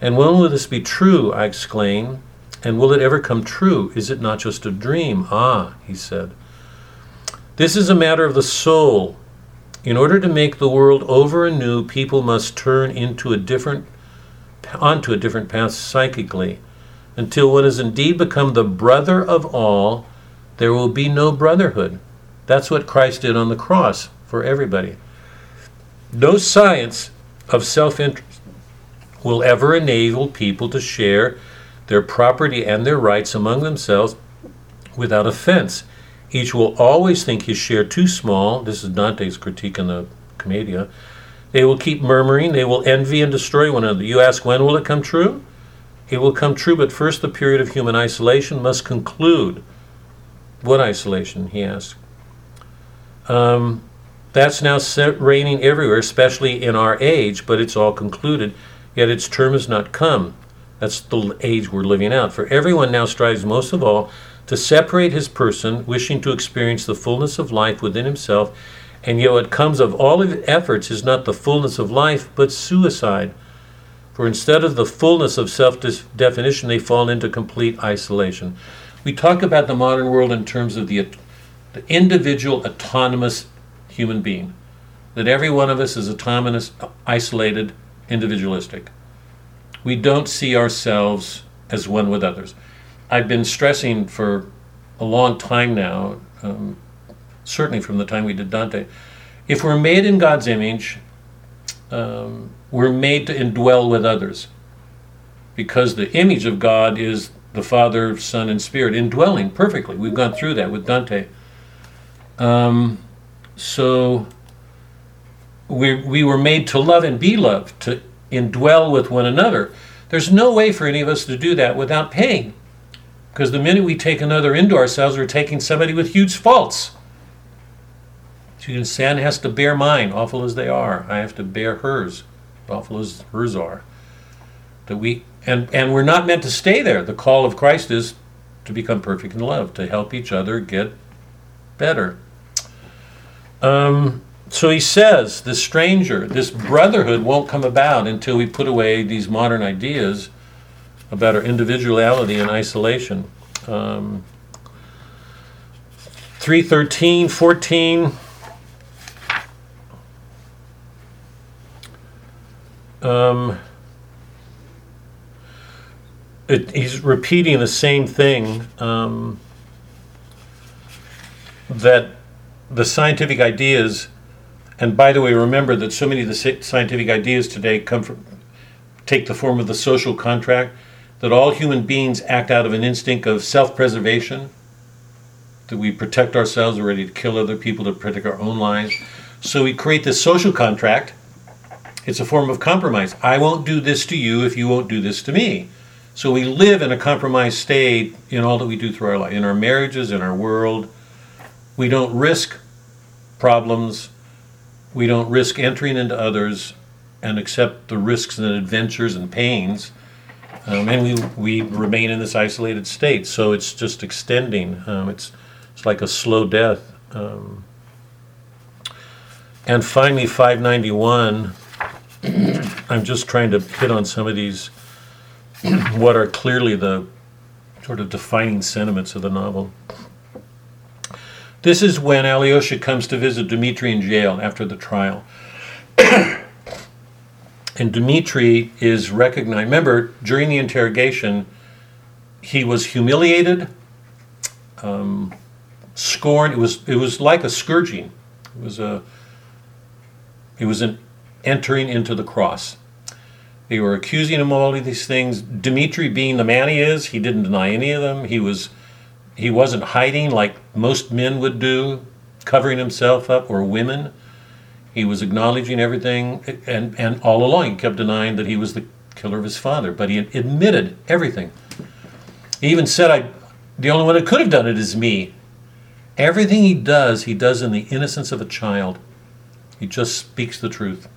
And when will this be true, I exclaim? And will it ever come true? Is it not just a dream? Ah, he said. This is a matter of the soul. In order to make the world over anew, people must turn onto a different path psychically. Until one has indeed become the brother of all, there will be no brotherhood. That's what Christ did on the cross for everybody. No science of self-interest will ever enable people to share their property and their rights among themselves without offense. Each will always think his share too small. This is Dante's critique in the Commedia. They will keep murmuring. They will envy and destroy one another. You ask, when will it come true? It will come true, but first the period of human isolation must conclude. What isolation, he asked. That's now reigning everywhere, especially in our age, but it's all concluded, yet its term has not come. That's the age we're living out. For everyone now strives most of all to separate his person, wishing to experience the fullness of life within himself, and yet what comes of all his efforts is not the fullness of life, but suicide. For instead of the fullness of self-definition, they fall into complete isolation. We talk about the modern world in terms of the individual autonomous human being, that every one of us is autonomous, isolated, individualistic. We don't see ourselves as one with others. I've been stressing for a long time now, certainly from the time we did Dante, if we're made in God's image, we're made to indwell with others, because the image of God is the Father, Son, and Spirit indwelling perfectly. We've gone through that with Dante. So we were made to love and be loved, to indwell with one another. There's no way for any of us to do that without pain, because the minute we take another into ourselves, we're taking somebody with huge faults. Suzanne has to bear mine, awful as they are. I have to bear hers, awful as hers are. That we and we're not meant to stay there. The call of Christ is to become perfect in love, to help each other get better. So he says, this stranger, this brotherhood won't come about until we put away these modern ideas about our individuality and isolation. 3:13, 14. He's repeating the same thing, that the scientific ideas, and by the way, remember that so many of the scientific ideas today take the form of the social contract, that all human beings act out of an instinct of self-preservation, that we protect ourselves, we're ready to kill other people to protect our own lives. So we create this social contract. It's a form of compromise. I won't do this to you if you won't do this to me. So we live in a compromised state in all that we do through our life, in our marriages, in our world. We don't risk problems. We don't risk entering into others and accept the risks and adventures and pains. And we remain in this isolated state. So it's just extending. It's like a slow death. And finally, 591. I'm just trying to hit on some of these, what are clearly the sort of defining sentiments of the novel. This is when Alyosha comes to visit Dmitri in jail after the trial. And Dmitri is recognized. Remember, during the interrogation, he was humiliated, scorned. It was like a scourging. It was an entering into the cross. They were accusing him of all of these things. Dmitri, being the man he is, he didn't deny any of them. He wasn't hiding like most men would do, covering himself up, or women. He was acknowledging everything, and all along he kept denying that he was the killer of his father, but he admitted everything. He even said, the only one that could have done it is me. Everything he does in the innocence of a child. He just speaks the truth.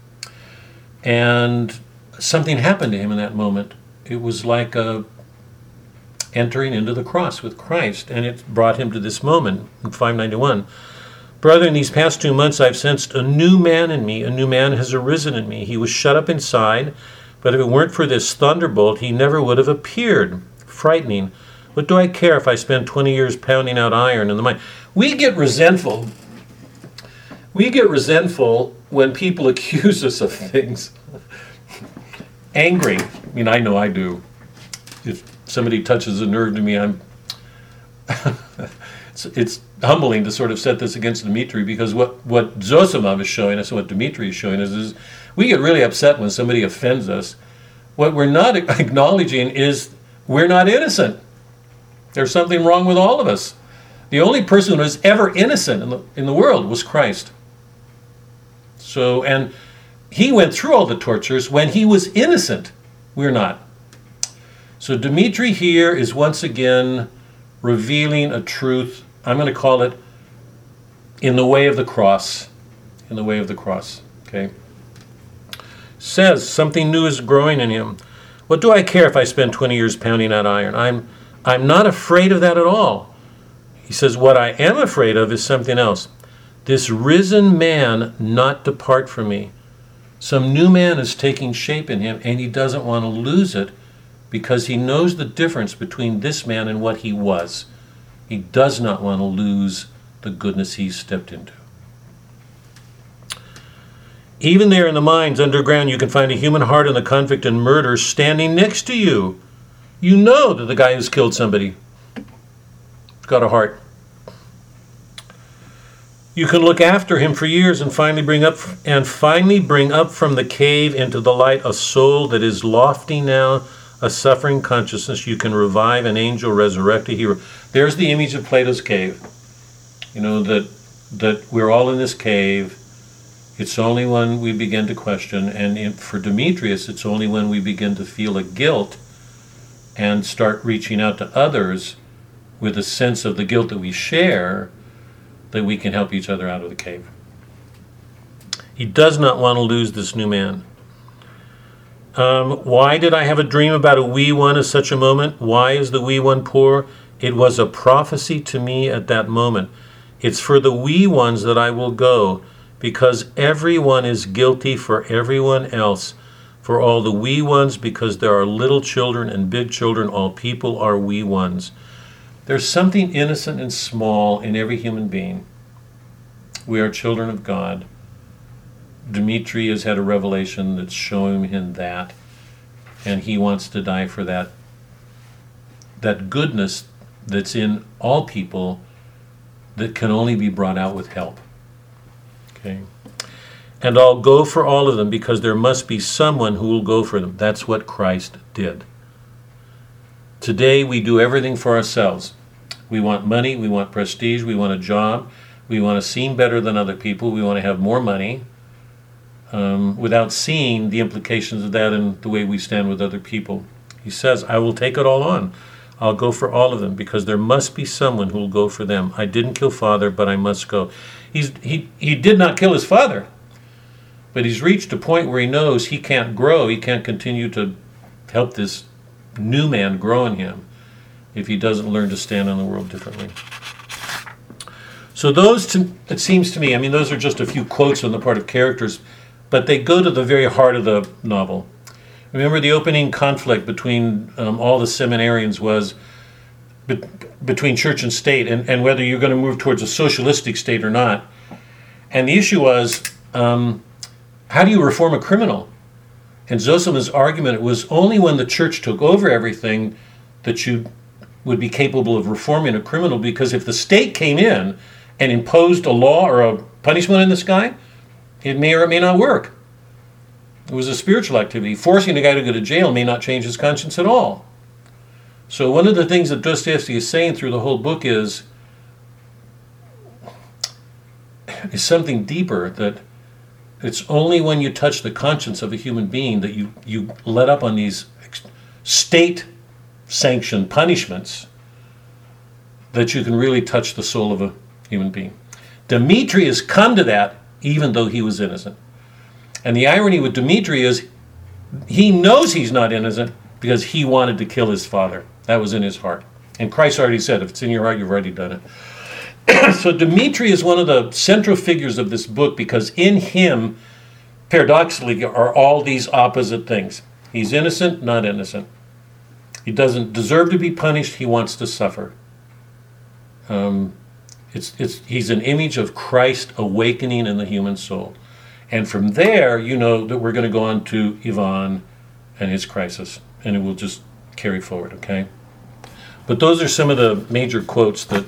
And something happened to him in that moment. It was like entering into the cross with Christ, and it brought him to this moment in 591. Brother, in these past 2 months I've sensed a new man in me. A new man has arisen in me. He was shut up inside, but if it weren't for this thunderbolt, he never would have appeared. Frightening. What do I care if I spend 20 years pounding out iron in the mine? We get resentful. We get resentful when people accuse us of things. Angry. I mean, I know I do. If somebody touches a nerve to me, it's humbling to sort of set this against Dmitri, because what Zosima is showing us, what Dmitri is showing us, is we get really upset when somebody offends us. What we're not acknowledging is we're not innocent. There's something wrong with all of us. The only person who was ever innocent in the world was Christ. So, and he went through all the tortures when he was innocent. We're not. So Dmitri here is once again revealing a truth. I'm going to call it in the way of the cross. In the way of the cross. Okay. Says something new is growing in him. What do I care if I spend 20 years pounding out iron? I'm not afraid of that at all. He says, what I am afraid of is something else. This risen man not depart from me. Some new man is taking shape in him, and he doesn't want to lose it because he knows the difference between this man and what he was. He does not want to lose the goodness he's stepped into. Even there in the mines underground, you can find a human heart in the convict and murderer standing next to you. You know that the guy who's killed somebody has got a heart. You can look after him for years and finally bring up from the cave into the light a soul that is lofty now, a suffering consciousness. You can revive an angel, resurrect a hero. There's the image of Plato's cave. You know, that we're all in this cave. It's only when we begin to question, and for Demetrius, it's only when we begin to feel a guilt and start reaching out to others with a sense of the guilt that we share that we can help each other out of the cave. He does not want to lose this new man. Why did I have a dream about a wee one at such a moment? Why is the wee one poor? It was a prophecy to me at that moment. It's for the wee ones that I will go, because everyone is guilty for everyone else, for all the wee ones, because there are little children and big children, all people are wee ones. There's something innocent and small in every human being. We are children of God. Dmitri has had a revelation that's showing him that, and he wants to die for that. That goodness that's in all people that can only be brought out with help. Okay. And I'll go for all of them because there must be someone who will go for them. That's what Christ did. Today we do everything for ourselves. We want money, we want prestige, we want a job, we want to seem better than other people, we want to have more money, without seeing the implications of that and the way we stand with other people. He says, I will take it all on. I'll go for all of them because there must be someone who will go for them. I didn't kill father, but I must go. He did not kill his father, but he's reached a point where he knows he can't grow. He can't continue to help this new man grow in him if he doesn't learn to stand on the world differently. So it seems to me, I mean, those are just a few quotes on the part of characters, but they go to the very heart of the novel. Remember, the opening conflict between all the seminarians was between church and state, and whether you're going to move towards a socialistic state or not. And the issue was, how do you reform a criminal? And Zosima's argument was only when the church took over everything that you would be capable of reforming a criminal, because if the state came in and imposed a law or a punishment in this guy, it may or it may not work. It was a spiritual activity. Forcing a guy to go to jail may not change his conscience at all. So one of the things that Dostoevsky is saying through the whole book is something deeper, that it's only when you touch the conscience of a human being that you let up on these state-sanctioned punishments that you can really touch the soul of a human being. Dmitri has come to that even though he was innocent. And the irony with Dmitri is he knows he's not innocent because he wanted to kill his father. That was in his heart. And Christ already said, if it's in your heart, you've already done it. So Dmitri is one of the central figures of this book because in him, paradoxically, are all these opposite things. He's innocent, not innocent. He doesn't deserve to be punished. He wants to suffer. He's an image of Christ awakening in the human soul. And from there, you know that we're going to go on to Ivan and his crisis, and it will just carry forward, okay? But those are some of the major quotes that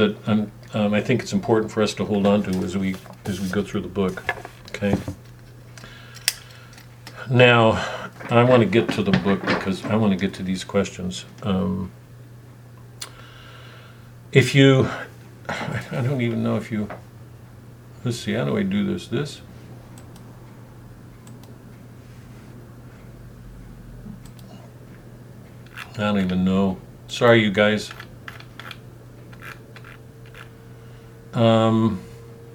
I think it's important for us to hold on to as we go through the book, okay? Now, I want to get to the book because I want to get to these questions. if you, I don't even know if you, let's see, how do I do this? I don't even know. Sorry, you guys.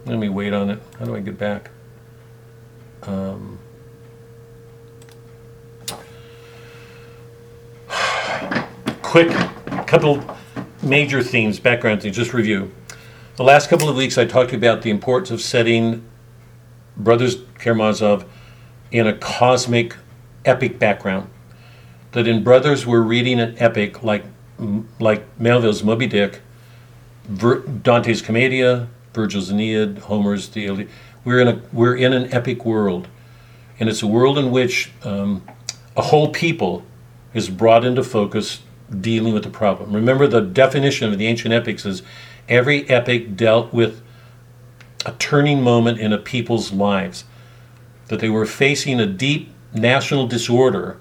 Let me wait on it. How do I get back? Quick couple major themes, background things, just review. The last couple of weeks I talked about the importance of setting Brothers Karamazov in a cosmic epic background. That in Brothers we're reading an epic like Melville's Moby Dick, Dante's Commedia, Virgil's Aeneid, Homer's The Iliad. We're in an epic world, and it's a world in which a whole people is brought into focus dealing with the problem. Remember, the definition of the ancient epics is every epic dealt with a turning moment in a people's lives, that they were facing a deep national disorder,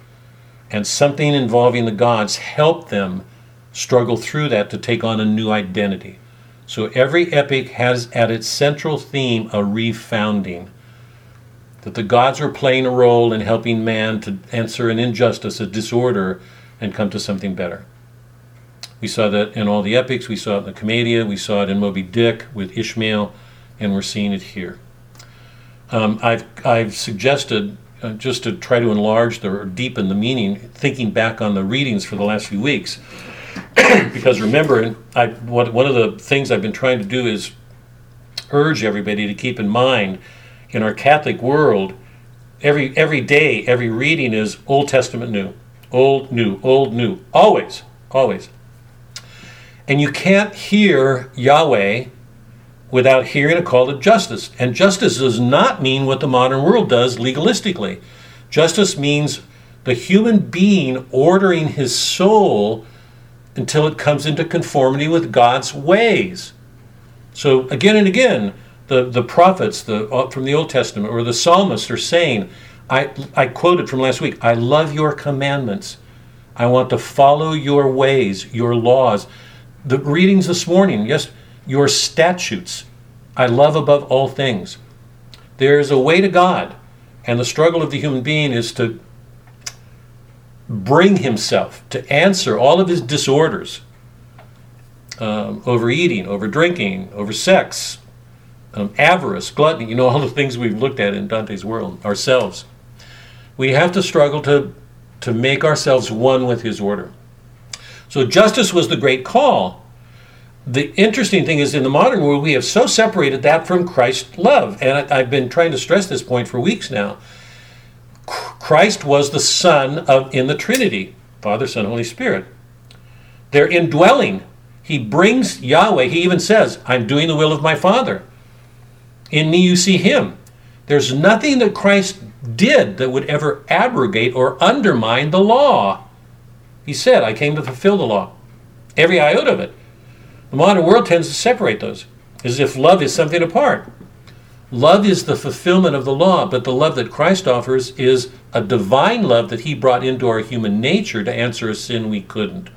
and something involving the gods helped them struggle through that to take on a new identity. So every epic has at its central theme a refounding, that the gods are playing a role in helping man to answer an injustice, a disorder, and come to something better. We saw that in all the epics, we saw it in the Commedia, we saw it in Moby Dick with Ishmael, and we're seeing it here. I've suggested, just to try to enlarge or deepen the meaning, thinking back on the readings for the last few weeks, because remember, one of the things I've been trying to do is urge everybody to keep in mind, in our Catholic world, every day, every reading is Old Testament new, old, new, always, always. And you can't hear Yahweh without hearing a call to justice. And justice does not mean what the modern world does legalistically. Justice means the human being ordering his soul until it comes into conformity with God's ways. So again and again, the prophets from the Old Testament or the psalmists are saying, I quoted from last week, I love your commandments. I want to follow your ways, your laws. The readings this morning, yes, your statutes, I love above all things. There is a way to God, and the struggle of the human being is to bring himself to answer all of his disorders, overeating, over drinking, over sex, avarice, gluttony, you know, all the things we've looked at in Dante's world, ourselves. We have to struggle to make ourselves one with his order. So justice was the great call. The interesting thing is, in the modern world, we have so separated that from Christ's love. And I've been trying to stress this point for weeks now. Christ was the Son in the Trinity, Father, Son, Holy Spirit. They're indwelling. He brings Yahweh. He even says, I'm doing the will of my Father. In me you see him. There's nothing that Christ did that would ever abrogate or undermine the law. He said, I came to fulfill the law. Every iota of it. The modern world tends to separate those, as if love is something apart. Love is the fulfillment of the law, but the love that Christ offers is a divine love that he brought into our human nature to answer a sin we couldn't.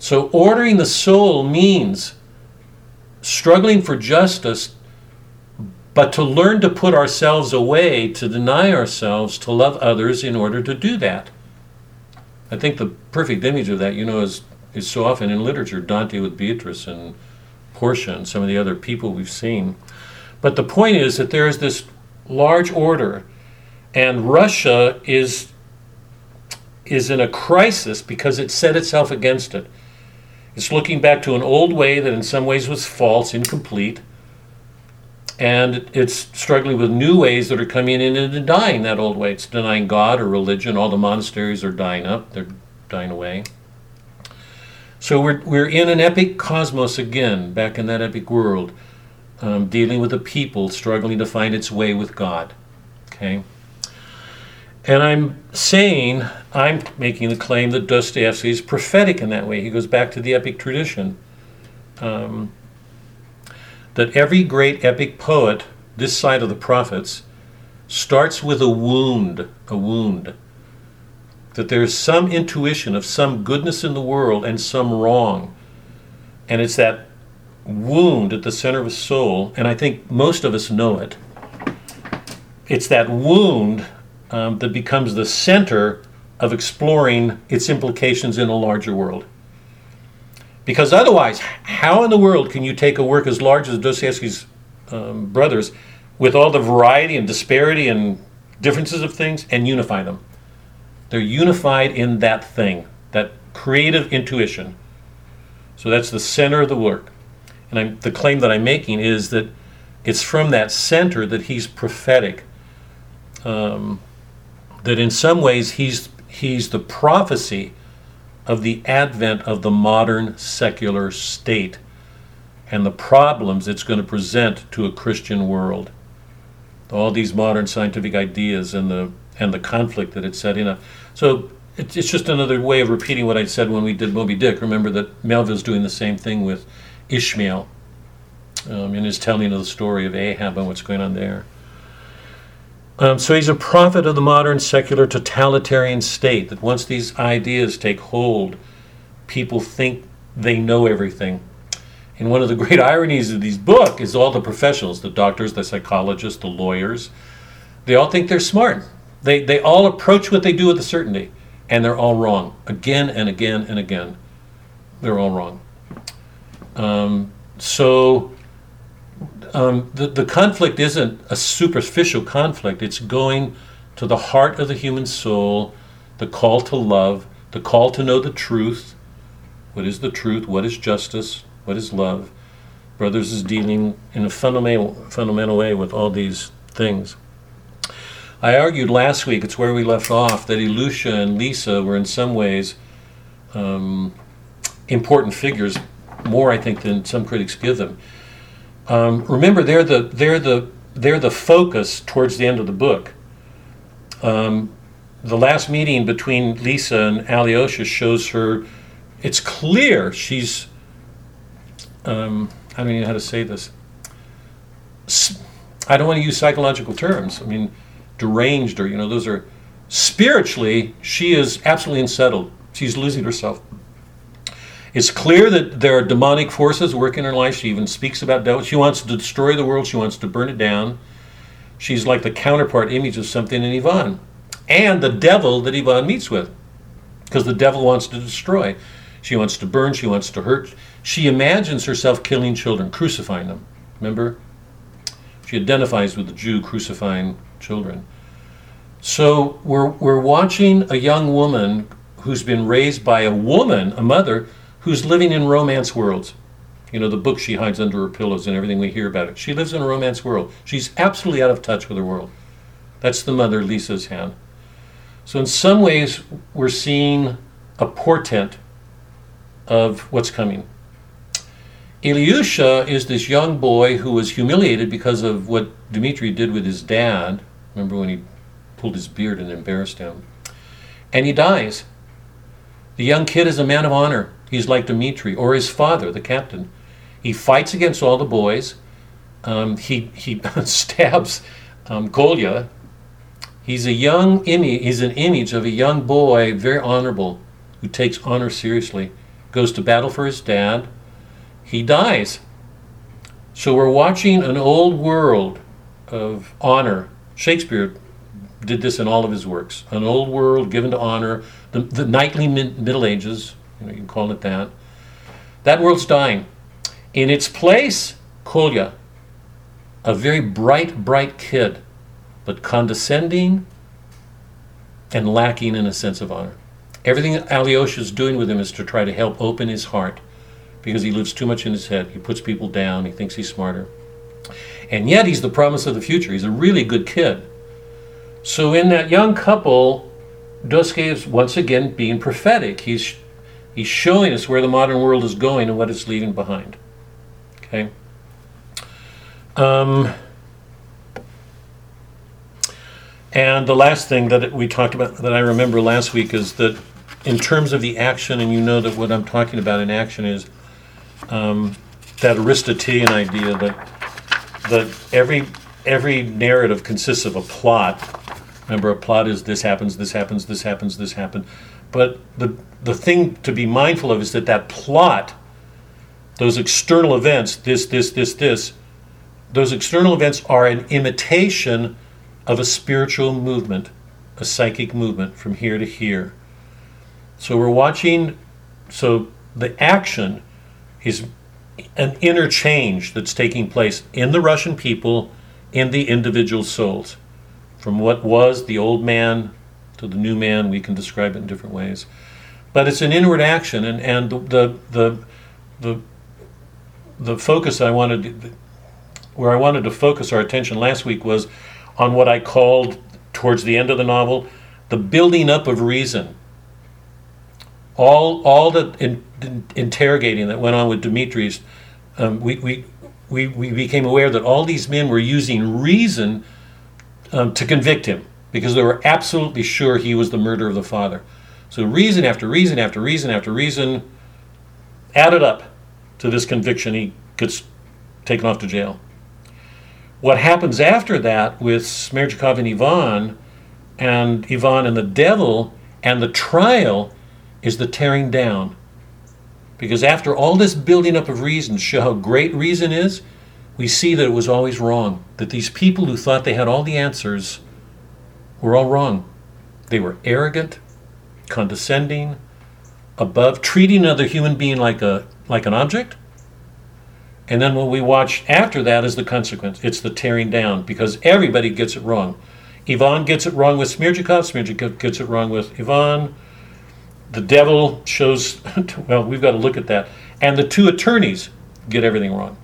So ordering the soul means struggling for justice, but to learn to put ourselves away, to deny ourselves, to love others in order to do that. I think the perfect image of that, you know, is so often in literature, Dante with Beatrice and Portia and some of the other people we've seen. But the point is that there is this large order, and Russia is in a crisis because it set itself against it. It's looking back to an old way that in some ways was false, incomplete, and it's struggling with new ways that are coming in and denying that old way. It's denying God or religion. All the monasteries are dying up, they're dying away. So we're in an epic cosmos again, back in that epic world, dealing with a people struggling to find its way with God, okay? And I'm making the claim that Dostoevsky is prophetic in that way. He goes back to the epic tradition, that every great epic poet, this side of the prophets, starts with a wound. That there's some intuition of some goodness in the world and some wrong. and it's that wound at the center of his soul, and I think most of us know it. It's that wound that becomes the center of exploring its implications in a larger world. Because otherwise, how in the world can you take a work as large as Dostoevsky's Brothers, with all the variety and disparity and differences of things, and unify them? They're unified in that thing, that creative intuition. So that's the center of the work. And the claim that I'm making is that it's from that center that he's prophetic. That in some ways he's the prophecy of the advent of the modern secular state and the problems it's going to present to a Christian world. All these modern scientific ideas and the conflict that it's setting up. So it's just another way of repeating what I said when we did Moby Dick. Remember that Melville's doing the same thing with Ishmael in his telling of the story of Ahab and what's going on there. So he's a prophet of the modern secular totalitarian state, that once these ideas take hold, people think they know everything. And one of the great ironies of this book is all the professionals, the doctors, the psychologists, the lawyers, they all think they're smart. They all approach what they do with a certainty, and they're all wrong. Again and again and again, they're all wrong. The conflict isn't a superficial conflict. It's going to the heart of the human soul, the call to love, the call to know the truth. What is the truth? What is justice? What is love? Brothers is dealing in a fundamental way with all these things. I argued last week, it's where we left off, that Ilusha and Lisa were in some ways important figures, more I think than some critics give them. Remember, they're the focus towards the end of the book. The last meeting between Lisa and Alyosha shows her. It's clear she's. I don't know how to say this. I don't want to use psychological terms. I mean, deranged or those are. Spiritually, she is absolutely unsettled. She's losing herself. It's clear that there are demonic forces working in her life. She even speaks about devil. She wants to destroy the world. She wants to burn it down. She's like the counterpart image of something in Ivan. And the devil that Ivan meets with. Because the devil wants to destroy. She wants to burn. She wants to hurt. She imagines herself killing children, crucifying them. Remember? She identifies with the Jew crucifying children. So we're watching a young woman who's been raised by a woman, a mother, who's living in romance worlds. The book she hides under her pillows and everything we hear about it. She lives in a romance world. She's absolutely out of touch with her world. That's the mother Lisa's had. So in some ways, we're seeing a portent of what's coming. Ilyusha is this young boy who was humiliated because of what Dmitri did with his dad. Remember when he pulled his beard and embarrassed him? And he dies. The young kid is a man of honor. He's like Dmitri, or his father, the captain. He fights against all the boys. He stabs Kolya. He's an image of a young boy, very honorable, who takes honor seriously, goes to battle for his dad. He dies. So we're watching an old world of honor. Shakespeare did this in all of his works. An old world given to honor, the knightly Middle Ages. You can call it that. That world's dying. In its place, Kolya, a very bright kid, but condescending and lacking in a sense of honor. Everything Alyosha's doing with him is to try to help open his heart, because he lives too much in his head. He puts people down. He thinks he's smarter. And yet he's the promise of the future. He's a really good kid. So in that young couple, Dostoevsky is once again being prophetic. He's showing us where the modern world is going and what it's leaving behind. Okay. And the last thing that we talked about that I remember last week is that in terms of the action, and that what I'm talking about in action is that Aristotelian idea that every narrative consists of a plot. Remember, a plot is this happens, this happens, this happens, this happens. But the thing to be mindful of is that plot Those external events, this, those external events are an imitation of a spiritual movement, a psychic movement from here to here. So we're watching, so the action is an interchange that's taking place in the Russian people, in the individual souls. From what was the old man to the new man, we can describe it in different ways. But it's an inward action, and the focus I wanted, where I wanted to focus our attention last week was on what I called, towards the end of the novel, the building up of reason. All the interrogating that went on with Dmitri's, we became aware that all these men were using reason to convict him, because they were absolutely sure he was the murderer of the father. So reason after reason after reason after reason added up to this conviction. He gets taken off to jail. What happens after that with Smerdyakov and Ivan and the devil and the trial is the tearing down. Because after all this building up of reason to show how great reason is, we see that it was always wrong. That these people who thought they had all the answers were all wrong. They were arrogant, condescending, above, treating another human being like an object. And then what we watch after that is the consequence. It's the tearing down, because everybody gets it wrong. Ivan gets it wrong with Smerdyakov. Smerdyakov gets it wrong with Ivan. The devil shows, well, we've got to look at that. And the two attorneys get everything wrong.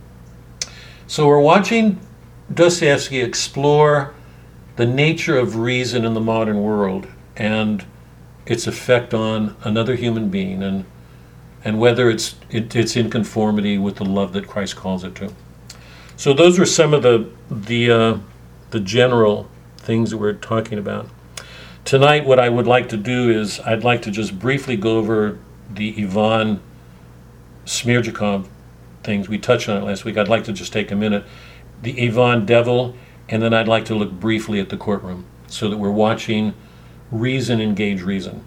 So we're watching Dostoevsky explore the nature of reason in the modern world and its effect on another human being, and whether it's in conformity with the love that Christ calls it to. So those were some of the general things that we're talking about. Tonight what I would like to do is I'd like to just briefly go over the Ivan Smerdyakov things. We touched on it last week. I'd like to just take a minute. The Ivan devil, and then I'd like to look briefly at the courtroom so that we're watching reason engage reason.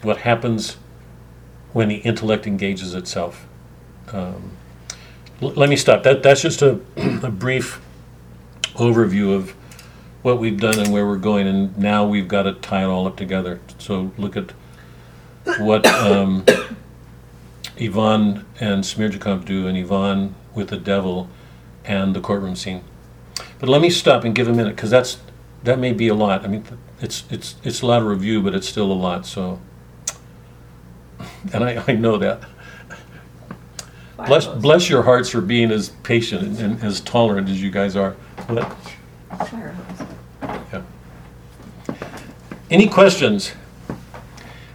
What happens when the intellect engages itself. Let me stop. That's just a brief overview of what we've done and where we're going, and now we've got to tie it all up together. So look at what Ivan and Smerdyakov do, and Ivan with the devil and the courtroom scene. But let me stop and give a minute, because that may be a lot. I mean, it's a lot of review, but it's still a lot, so... And I know that. Bless your hearts for being as patient and as tolerant as you guys are. What? Yeah. Any questions?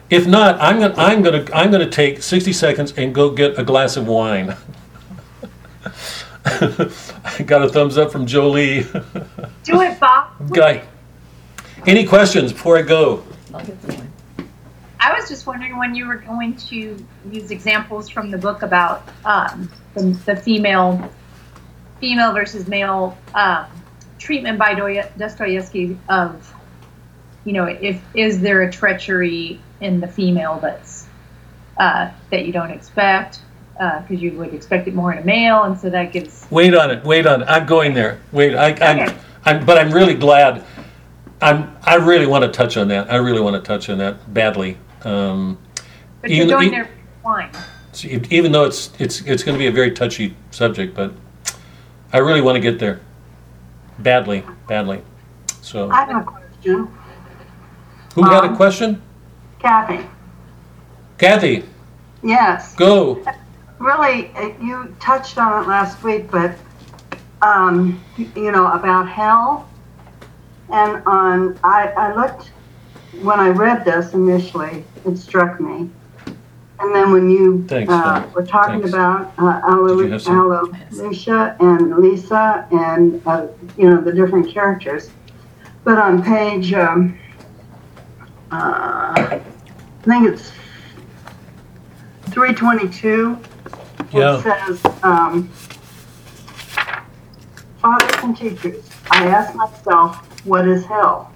If not, I'm gonna take 60 seconds and go get a glass of wine. I got a thumbs up from Jolie. Do it, Bob. Guy. Any questions before I go? I'll get the wine. I was just wondering when you were going to use examples from the book about the female versus male treatment by Dostoevsky of, you know, if is there a treachery in the female that's that you don't expect because you would expect it more in a male, and so that gives. Wait on it. I'm going there. But I'm really glad. I really want to touch on that. I really want to touch on that badly. But you're going there for wine. Even though it's going to be a very touchy subject, but I really want to get there badly. So I have a question. Who got a question? Kathy. Yes. Go. Really, you touched on it last week, but you know about hell, and on I looked. When I read this initially, it struck me, and then when you were talking about Alicia and Lisa and you know the different characters, but on page I think it's 322, it says fathers and teachers, I ask myself, what is hell?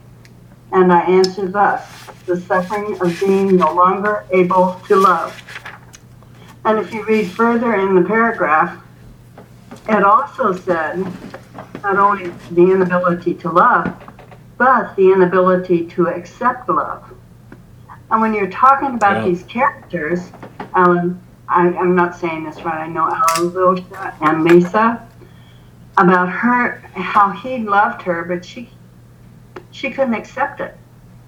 And I answer thus, the suffering of being no longer able to love. And if you read further in the paragraph, it also said not only the inability to love, but the inability to accept love. And when you're talking about these characters, Alan, I'm not saying this right, I know Alan Lisa and Lisa, about her, how he loved her, but she couldn't accept it.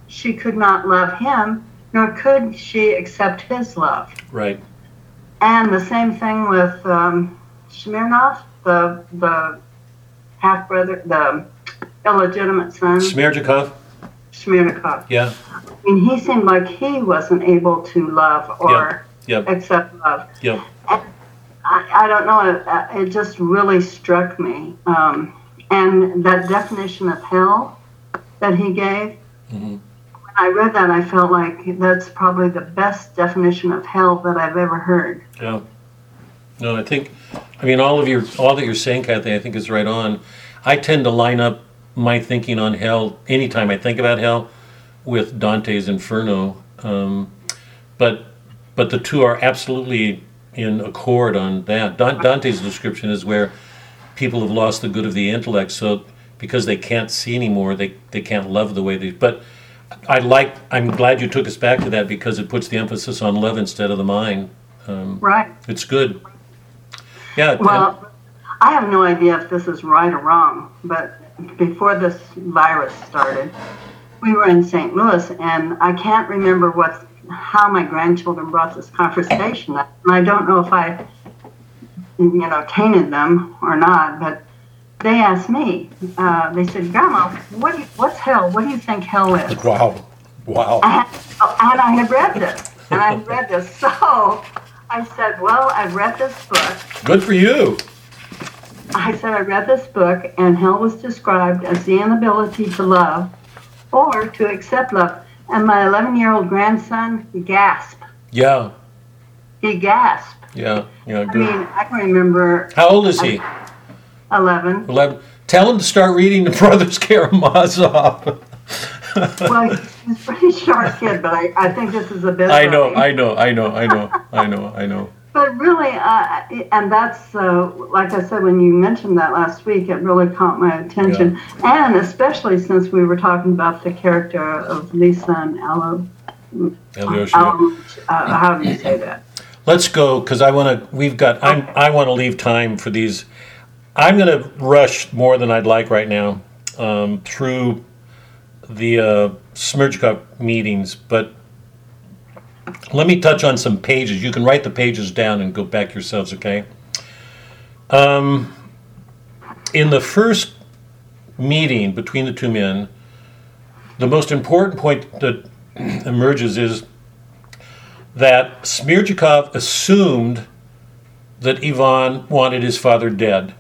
She could not love him, nor could she accept his love. Right. And the same thing with Smirnov, the half-brother, the illegitimate son. Smerdyakov. Yeah. I mean, he seemed like he wasn't able to love or accept love. Yeah. I don't know. It just really struck me. And that definition of hell that he gave, mm-hmm. when I read that, I felt like that's probably the best definition of hell that I've ever heard. Yeah. No, I think, I mean, all that you're saying, Kathy, I think is right on. I tend to line up my thinking on hell, anytime I think about hell, with Dante's Inferno. But the two are absolutely in accord on that. Dante's description is where people have lost the good of the intellect, so because they can't see anymore, they can't love the way they... But I'm glad you took us back to that, because it puts the emphasis on love instead of the mind. Right. It's good. Yeah. Well, I have no idea if this is right or wrong, but before this virus started, we were in St. Louis, and I can't remember how my grandchildren brought this conversation up. And I don't know if I, tainted them or not, but they asked me, they said, Grandma, what's hell? What do you think hell is? Wow. And I had read this. So I said, well, I've read this book. Good for you. I said, I read this book, and hell was described as the inability to love or to accept love. And my 11-year-old grandson gasped. Yeah. He gasped. Yeah, good. I mean, I can remember... How old is he? 11. Tell him to start reading the Brothers Karamazov. Well, he's a pretty sharp kid, but I think this is a bit... I know. But really, and that's, like I said, when you mentioned that last week, it really caught my attention. Yeah. And especially since we were talking about the character of Lisa and Alyosha. How do you say that? Let's go, because I want to leave time for these. I'm going to rush more than I'd like right now through the Smerdyakov meetings, but... Let me touch on some pages. You can write the pages down and go back yourselves, okay? In the first meeting between the two men, the most important point that emerges is that Smerdyakov assumed that Ivan wanted his father dead,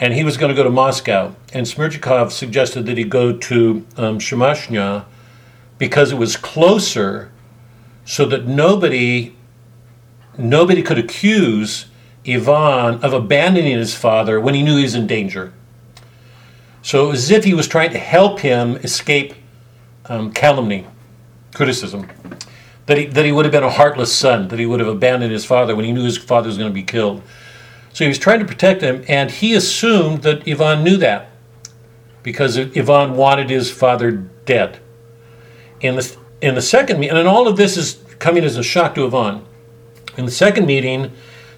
and he was going to go to Moscow. And Smerdyakov suggested that he go to Shemashnya because it was closer, so that nobody could accuse Ivan of abandoning his father when he knew he was in danger. So it was as if he was trying to help him escape calumny, criticism, that he would have been a heartless son, that he would have abandoned his father when he knew his father was going to be killed. So he was trying to protect him, and he assumed that Ivan knew that because Ivan wanted his father dead. In the second meeting, and all of this is coming as a shock to Ivan. In the second meeting,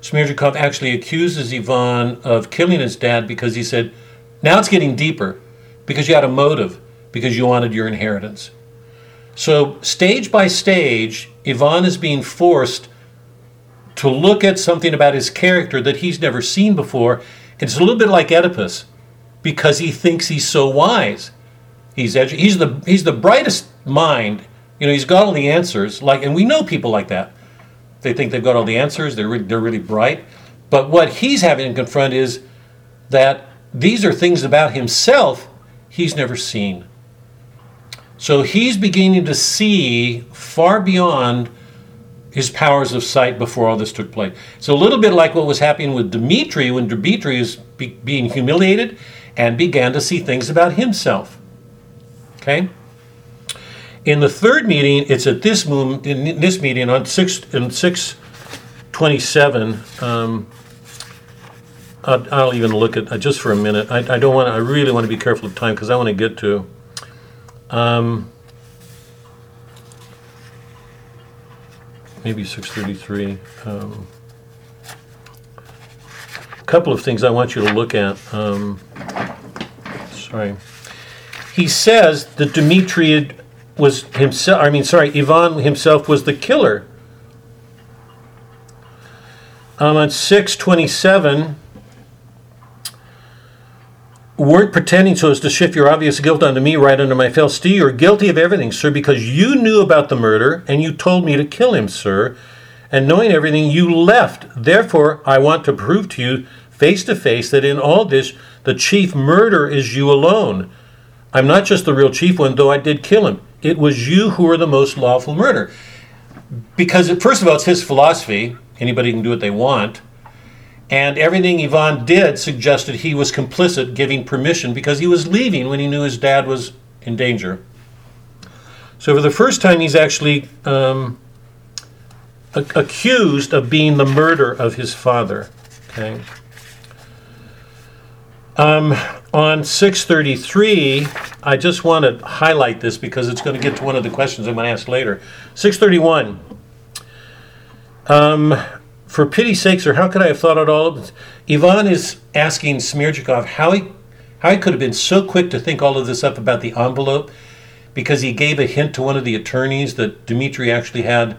Smerdyakov actually accuses Ivan of killing his dad because he said, now it's getting deeper, because you had a motive, because you wanted your inheritance. So stage by stage, Ivan is being forced to look at something about his character that he's never seen before. It's a little bit like Oedipus, because he thinks he's so wise. He's the brightest mind. He's got all the answers. And we know people like that. They think they've got all the answers. They're really bright. But what he's having to confront is that these are things about himself he's never seen. So he's beginning to see far beyond his powers of sight before all this took place. It's a little bit like what was happening with Dmitri when Dmitri is being humiliated and began to see things about himself. Okay? In the third meeting, it's at this meeting on 6, 27, I'll even look at just for a minute. I don't want. I really want to be careful of time because I want to get to. Maybe 6:33. A couple of things I want you to look at. Sorry. He says that Dmitri was himself. Ivan himself was the killer. On 6:27. Weren't pretending so as to shift your obvious guilt onto me right under my face. Still, you're guilty of everything, sir, because you knew about the murder and you told me to kill him, sir. And knowing everything, you left. Therefore, I want to prove to you face to face that in all this, the chief murderer is you alone. I'm not just the real chief one, though I did kill him. It was you who were the most lawful murderer. Because, first of all, it's his philosophy. Anybody can do what they want. And everything Ivan did suggested he was complicit, giving permission, because he was leaving when he knew his dad was in danger. So for the first time, he's actually accused of being the murderer of his father. Okay. On 6:33, I just want to highlight this because it's going to get to one of the questions I'm going to ask later. 6:31. For pity's sake, sir, how could I have thought it all of this? Ivan is asking Smerdyakov how he could have been so quick to think all of this up about the envelope, because he gave a hint to one of the attorneys that Dmitri actually had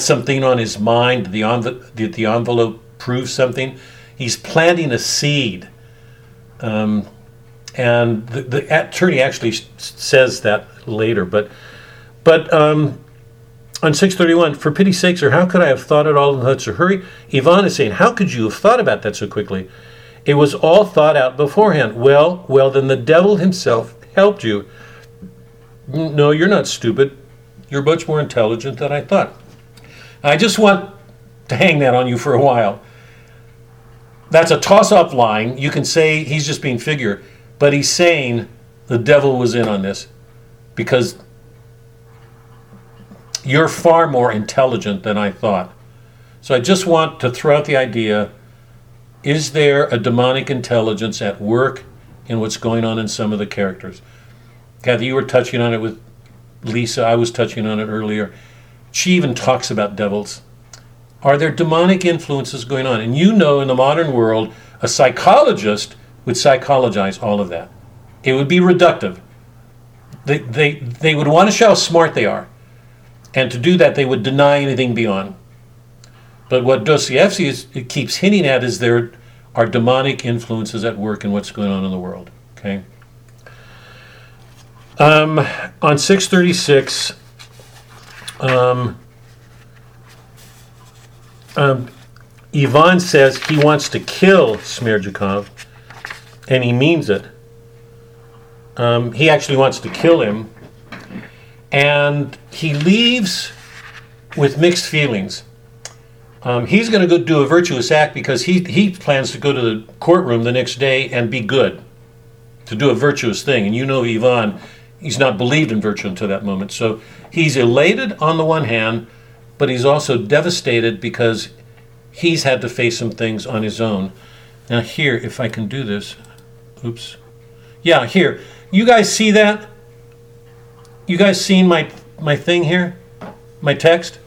something on his mind. The envelope proves something. He's planting a seed, and the attorney actually says that later. But on 6:31, for pity's sake, sir, how could I have thought it all in such a hurry? Ivan is saying, how could you have thought about that so quickly? It was all thought out beforehand. Well, then the devil himself helped you. No, you're not stupid. You're much more intelligent than I thought. I just want to hang that on you for a while. That's a toss-off line. You can say he's just being figure, but he's saying the devil was in on this because you're far more intelligent than I thought. So I just want to throw out the idea, is there a demonic intelligence at work in what's going on in some of the characters? Kathy, you were touching on it with Lisa. I was touching on it earlier. She even talks about devils. Are there demonic influences going on? And you know, in the modern world, a psychologist would psychologize all of that. It would be reductive. They would want to show how smart they are. And to do that, they would deny anything beyond. But what Dostoevsky keeps hinting at is there are demonic influences at work in what's going on in the world. Okay. On 6:36, Ivan says he wants to kill Smerdyakov, and he means it. He actually wants to kill him. And he leaves with mixed feelings. He's going to go do a virtuous act because he plans to go to the courtroom the next day and be good, to do a virtuous thing. And you know Ivan, he's not believed in virtue until that moment. So he's elated on the one hand, but he's also devastated because he's had to face some things on his own. Now here, if I can do this, oops. Yeah, here. You guys see that? You guys seen my thing here? My text?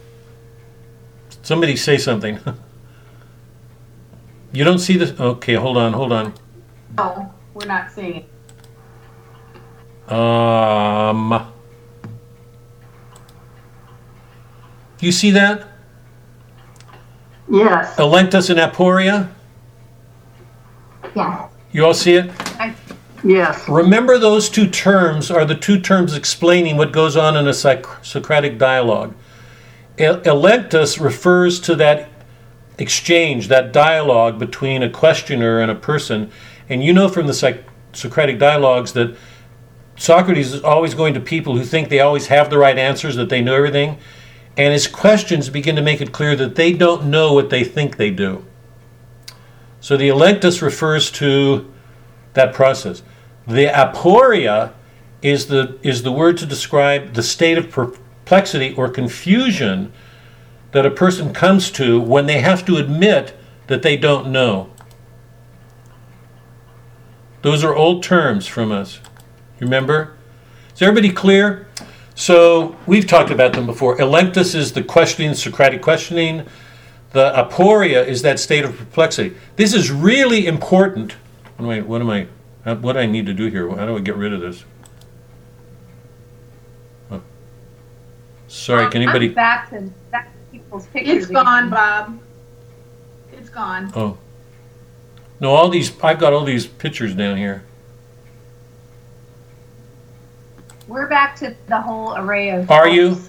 Somebody say something. You don't see this? Okay, hold on. No, we're not seeing it. Do you see that? Yes. Elentus and Aporia? Yeah. You all see it? Yes. Remember, those two terms are the two terms explaining what goes on in a Socratic dialogue. Electus refers to that exchange, that dialogue between a questioner and a person. And you know from the Socratic dialogues that Socrates is always going to people who think they always have the right answers, that they know everything. And his questions begin to make it clear that they don't know what they think they do. So the Electus refers to that process. The aporia is the word to describe the state of per- complexity or confusion that a person comes to when they have to admit that they don't know. Those are old terms from us. You remember? Is everybody clear? So we've talked about them before. Electus is the questioning, Socratic questioning. The aporia is that state of perplexity. This is really important. What do I need to do here? How do I get rid of this? Oh. Sorry, can anybody? I'm back to people's pictures. It's gone, Bob. It's gone. Oh. No, I've got all these pictures down here. We're back to the whole array of. Are you?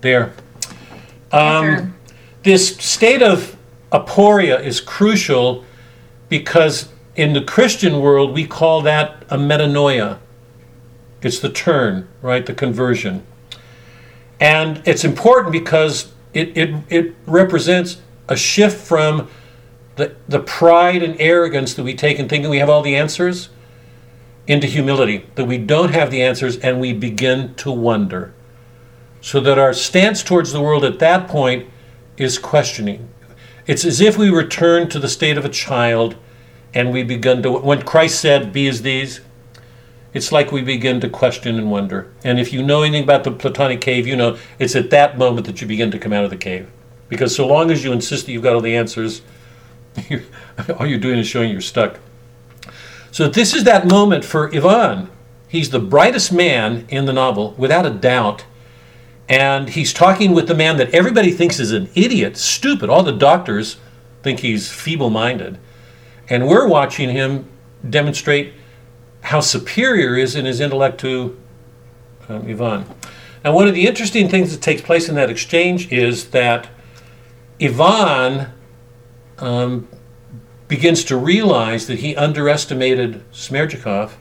There. This state of aporia is crucial because in the Christian world we call that a metanoia. It's the turn, right? The conversion. And it's important because it represents a shift from the pride and arrogance that we take in thinking we have all the answers into humility, that we don't have the answers and we begin to wonder. So that our stance towards the world at that point is questioning. It's as if we return to the state of a child and we begin to, when Christ said, be as these, it's like we begin to question and wonder. And if you know anything about the Platonic cave, you know it's at that moment that you begin to come out of the cave. Because so long as you insist that you've got all the answers, all you're doing is showing you're stuck. So this is that moment for Ivan. He's the brightest man in the novel, without a doubt. And he's talking with the man that everybody thinks is an idiot, stupid. All the doctors think he's feeble-minded. And we're watching him demonstrate how superior he is in his intellect to Ivan. Now, one of the interesting things that takes place in that exchange is that Ivan begins to realize that he underestimated Smerdyakov,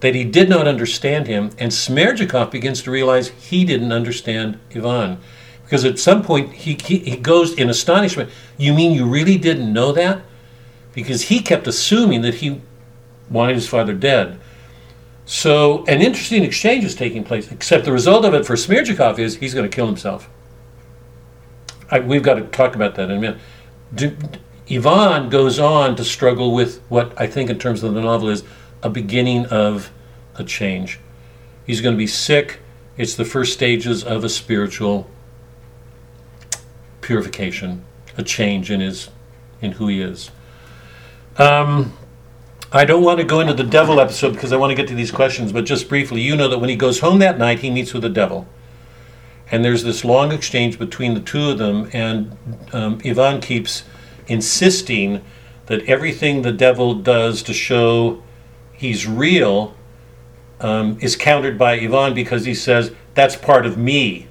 that he did not understand him, and Smerdyakov begins to realize he didn't understand Ivan. Because at some point he goes in astonishment, you mean you really didn't know that? Because he kept assuming that he wanted his father dead. So an interesting exchange is taking place, except the result of it for Smerdyakov is he's going to kill himself. We've got to talk about that in a minute. Ivan goes on to struggle with what I think in terms of the novel is a beginning of a change. He's going to be sick. It's the first stages of a spiritual purification, a change in who he is. I don't want to go into the devil episode because I want to get to these questions, but just briefly, you know that when he goes home that night, he meets with the devil. And there's this long exchange between the two of them, and Ivan keeps insisting that everything the devil does to show he's real is countered by Ivan because he says, that's part of me.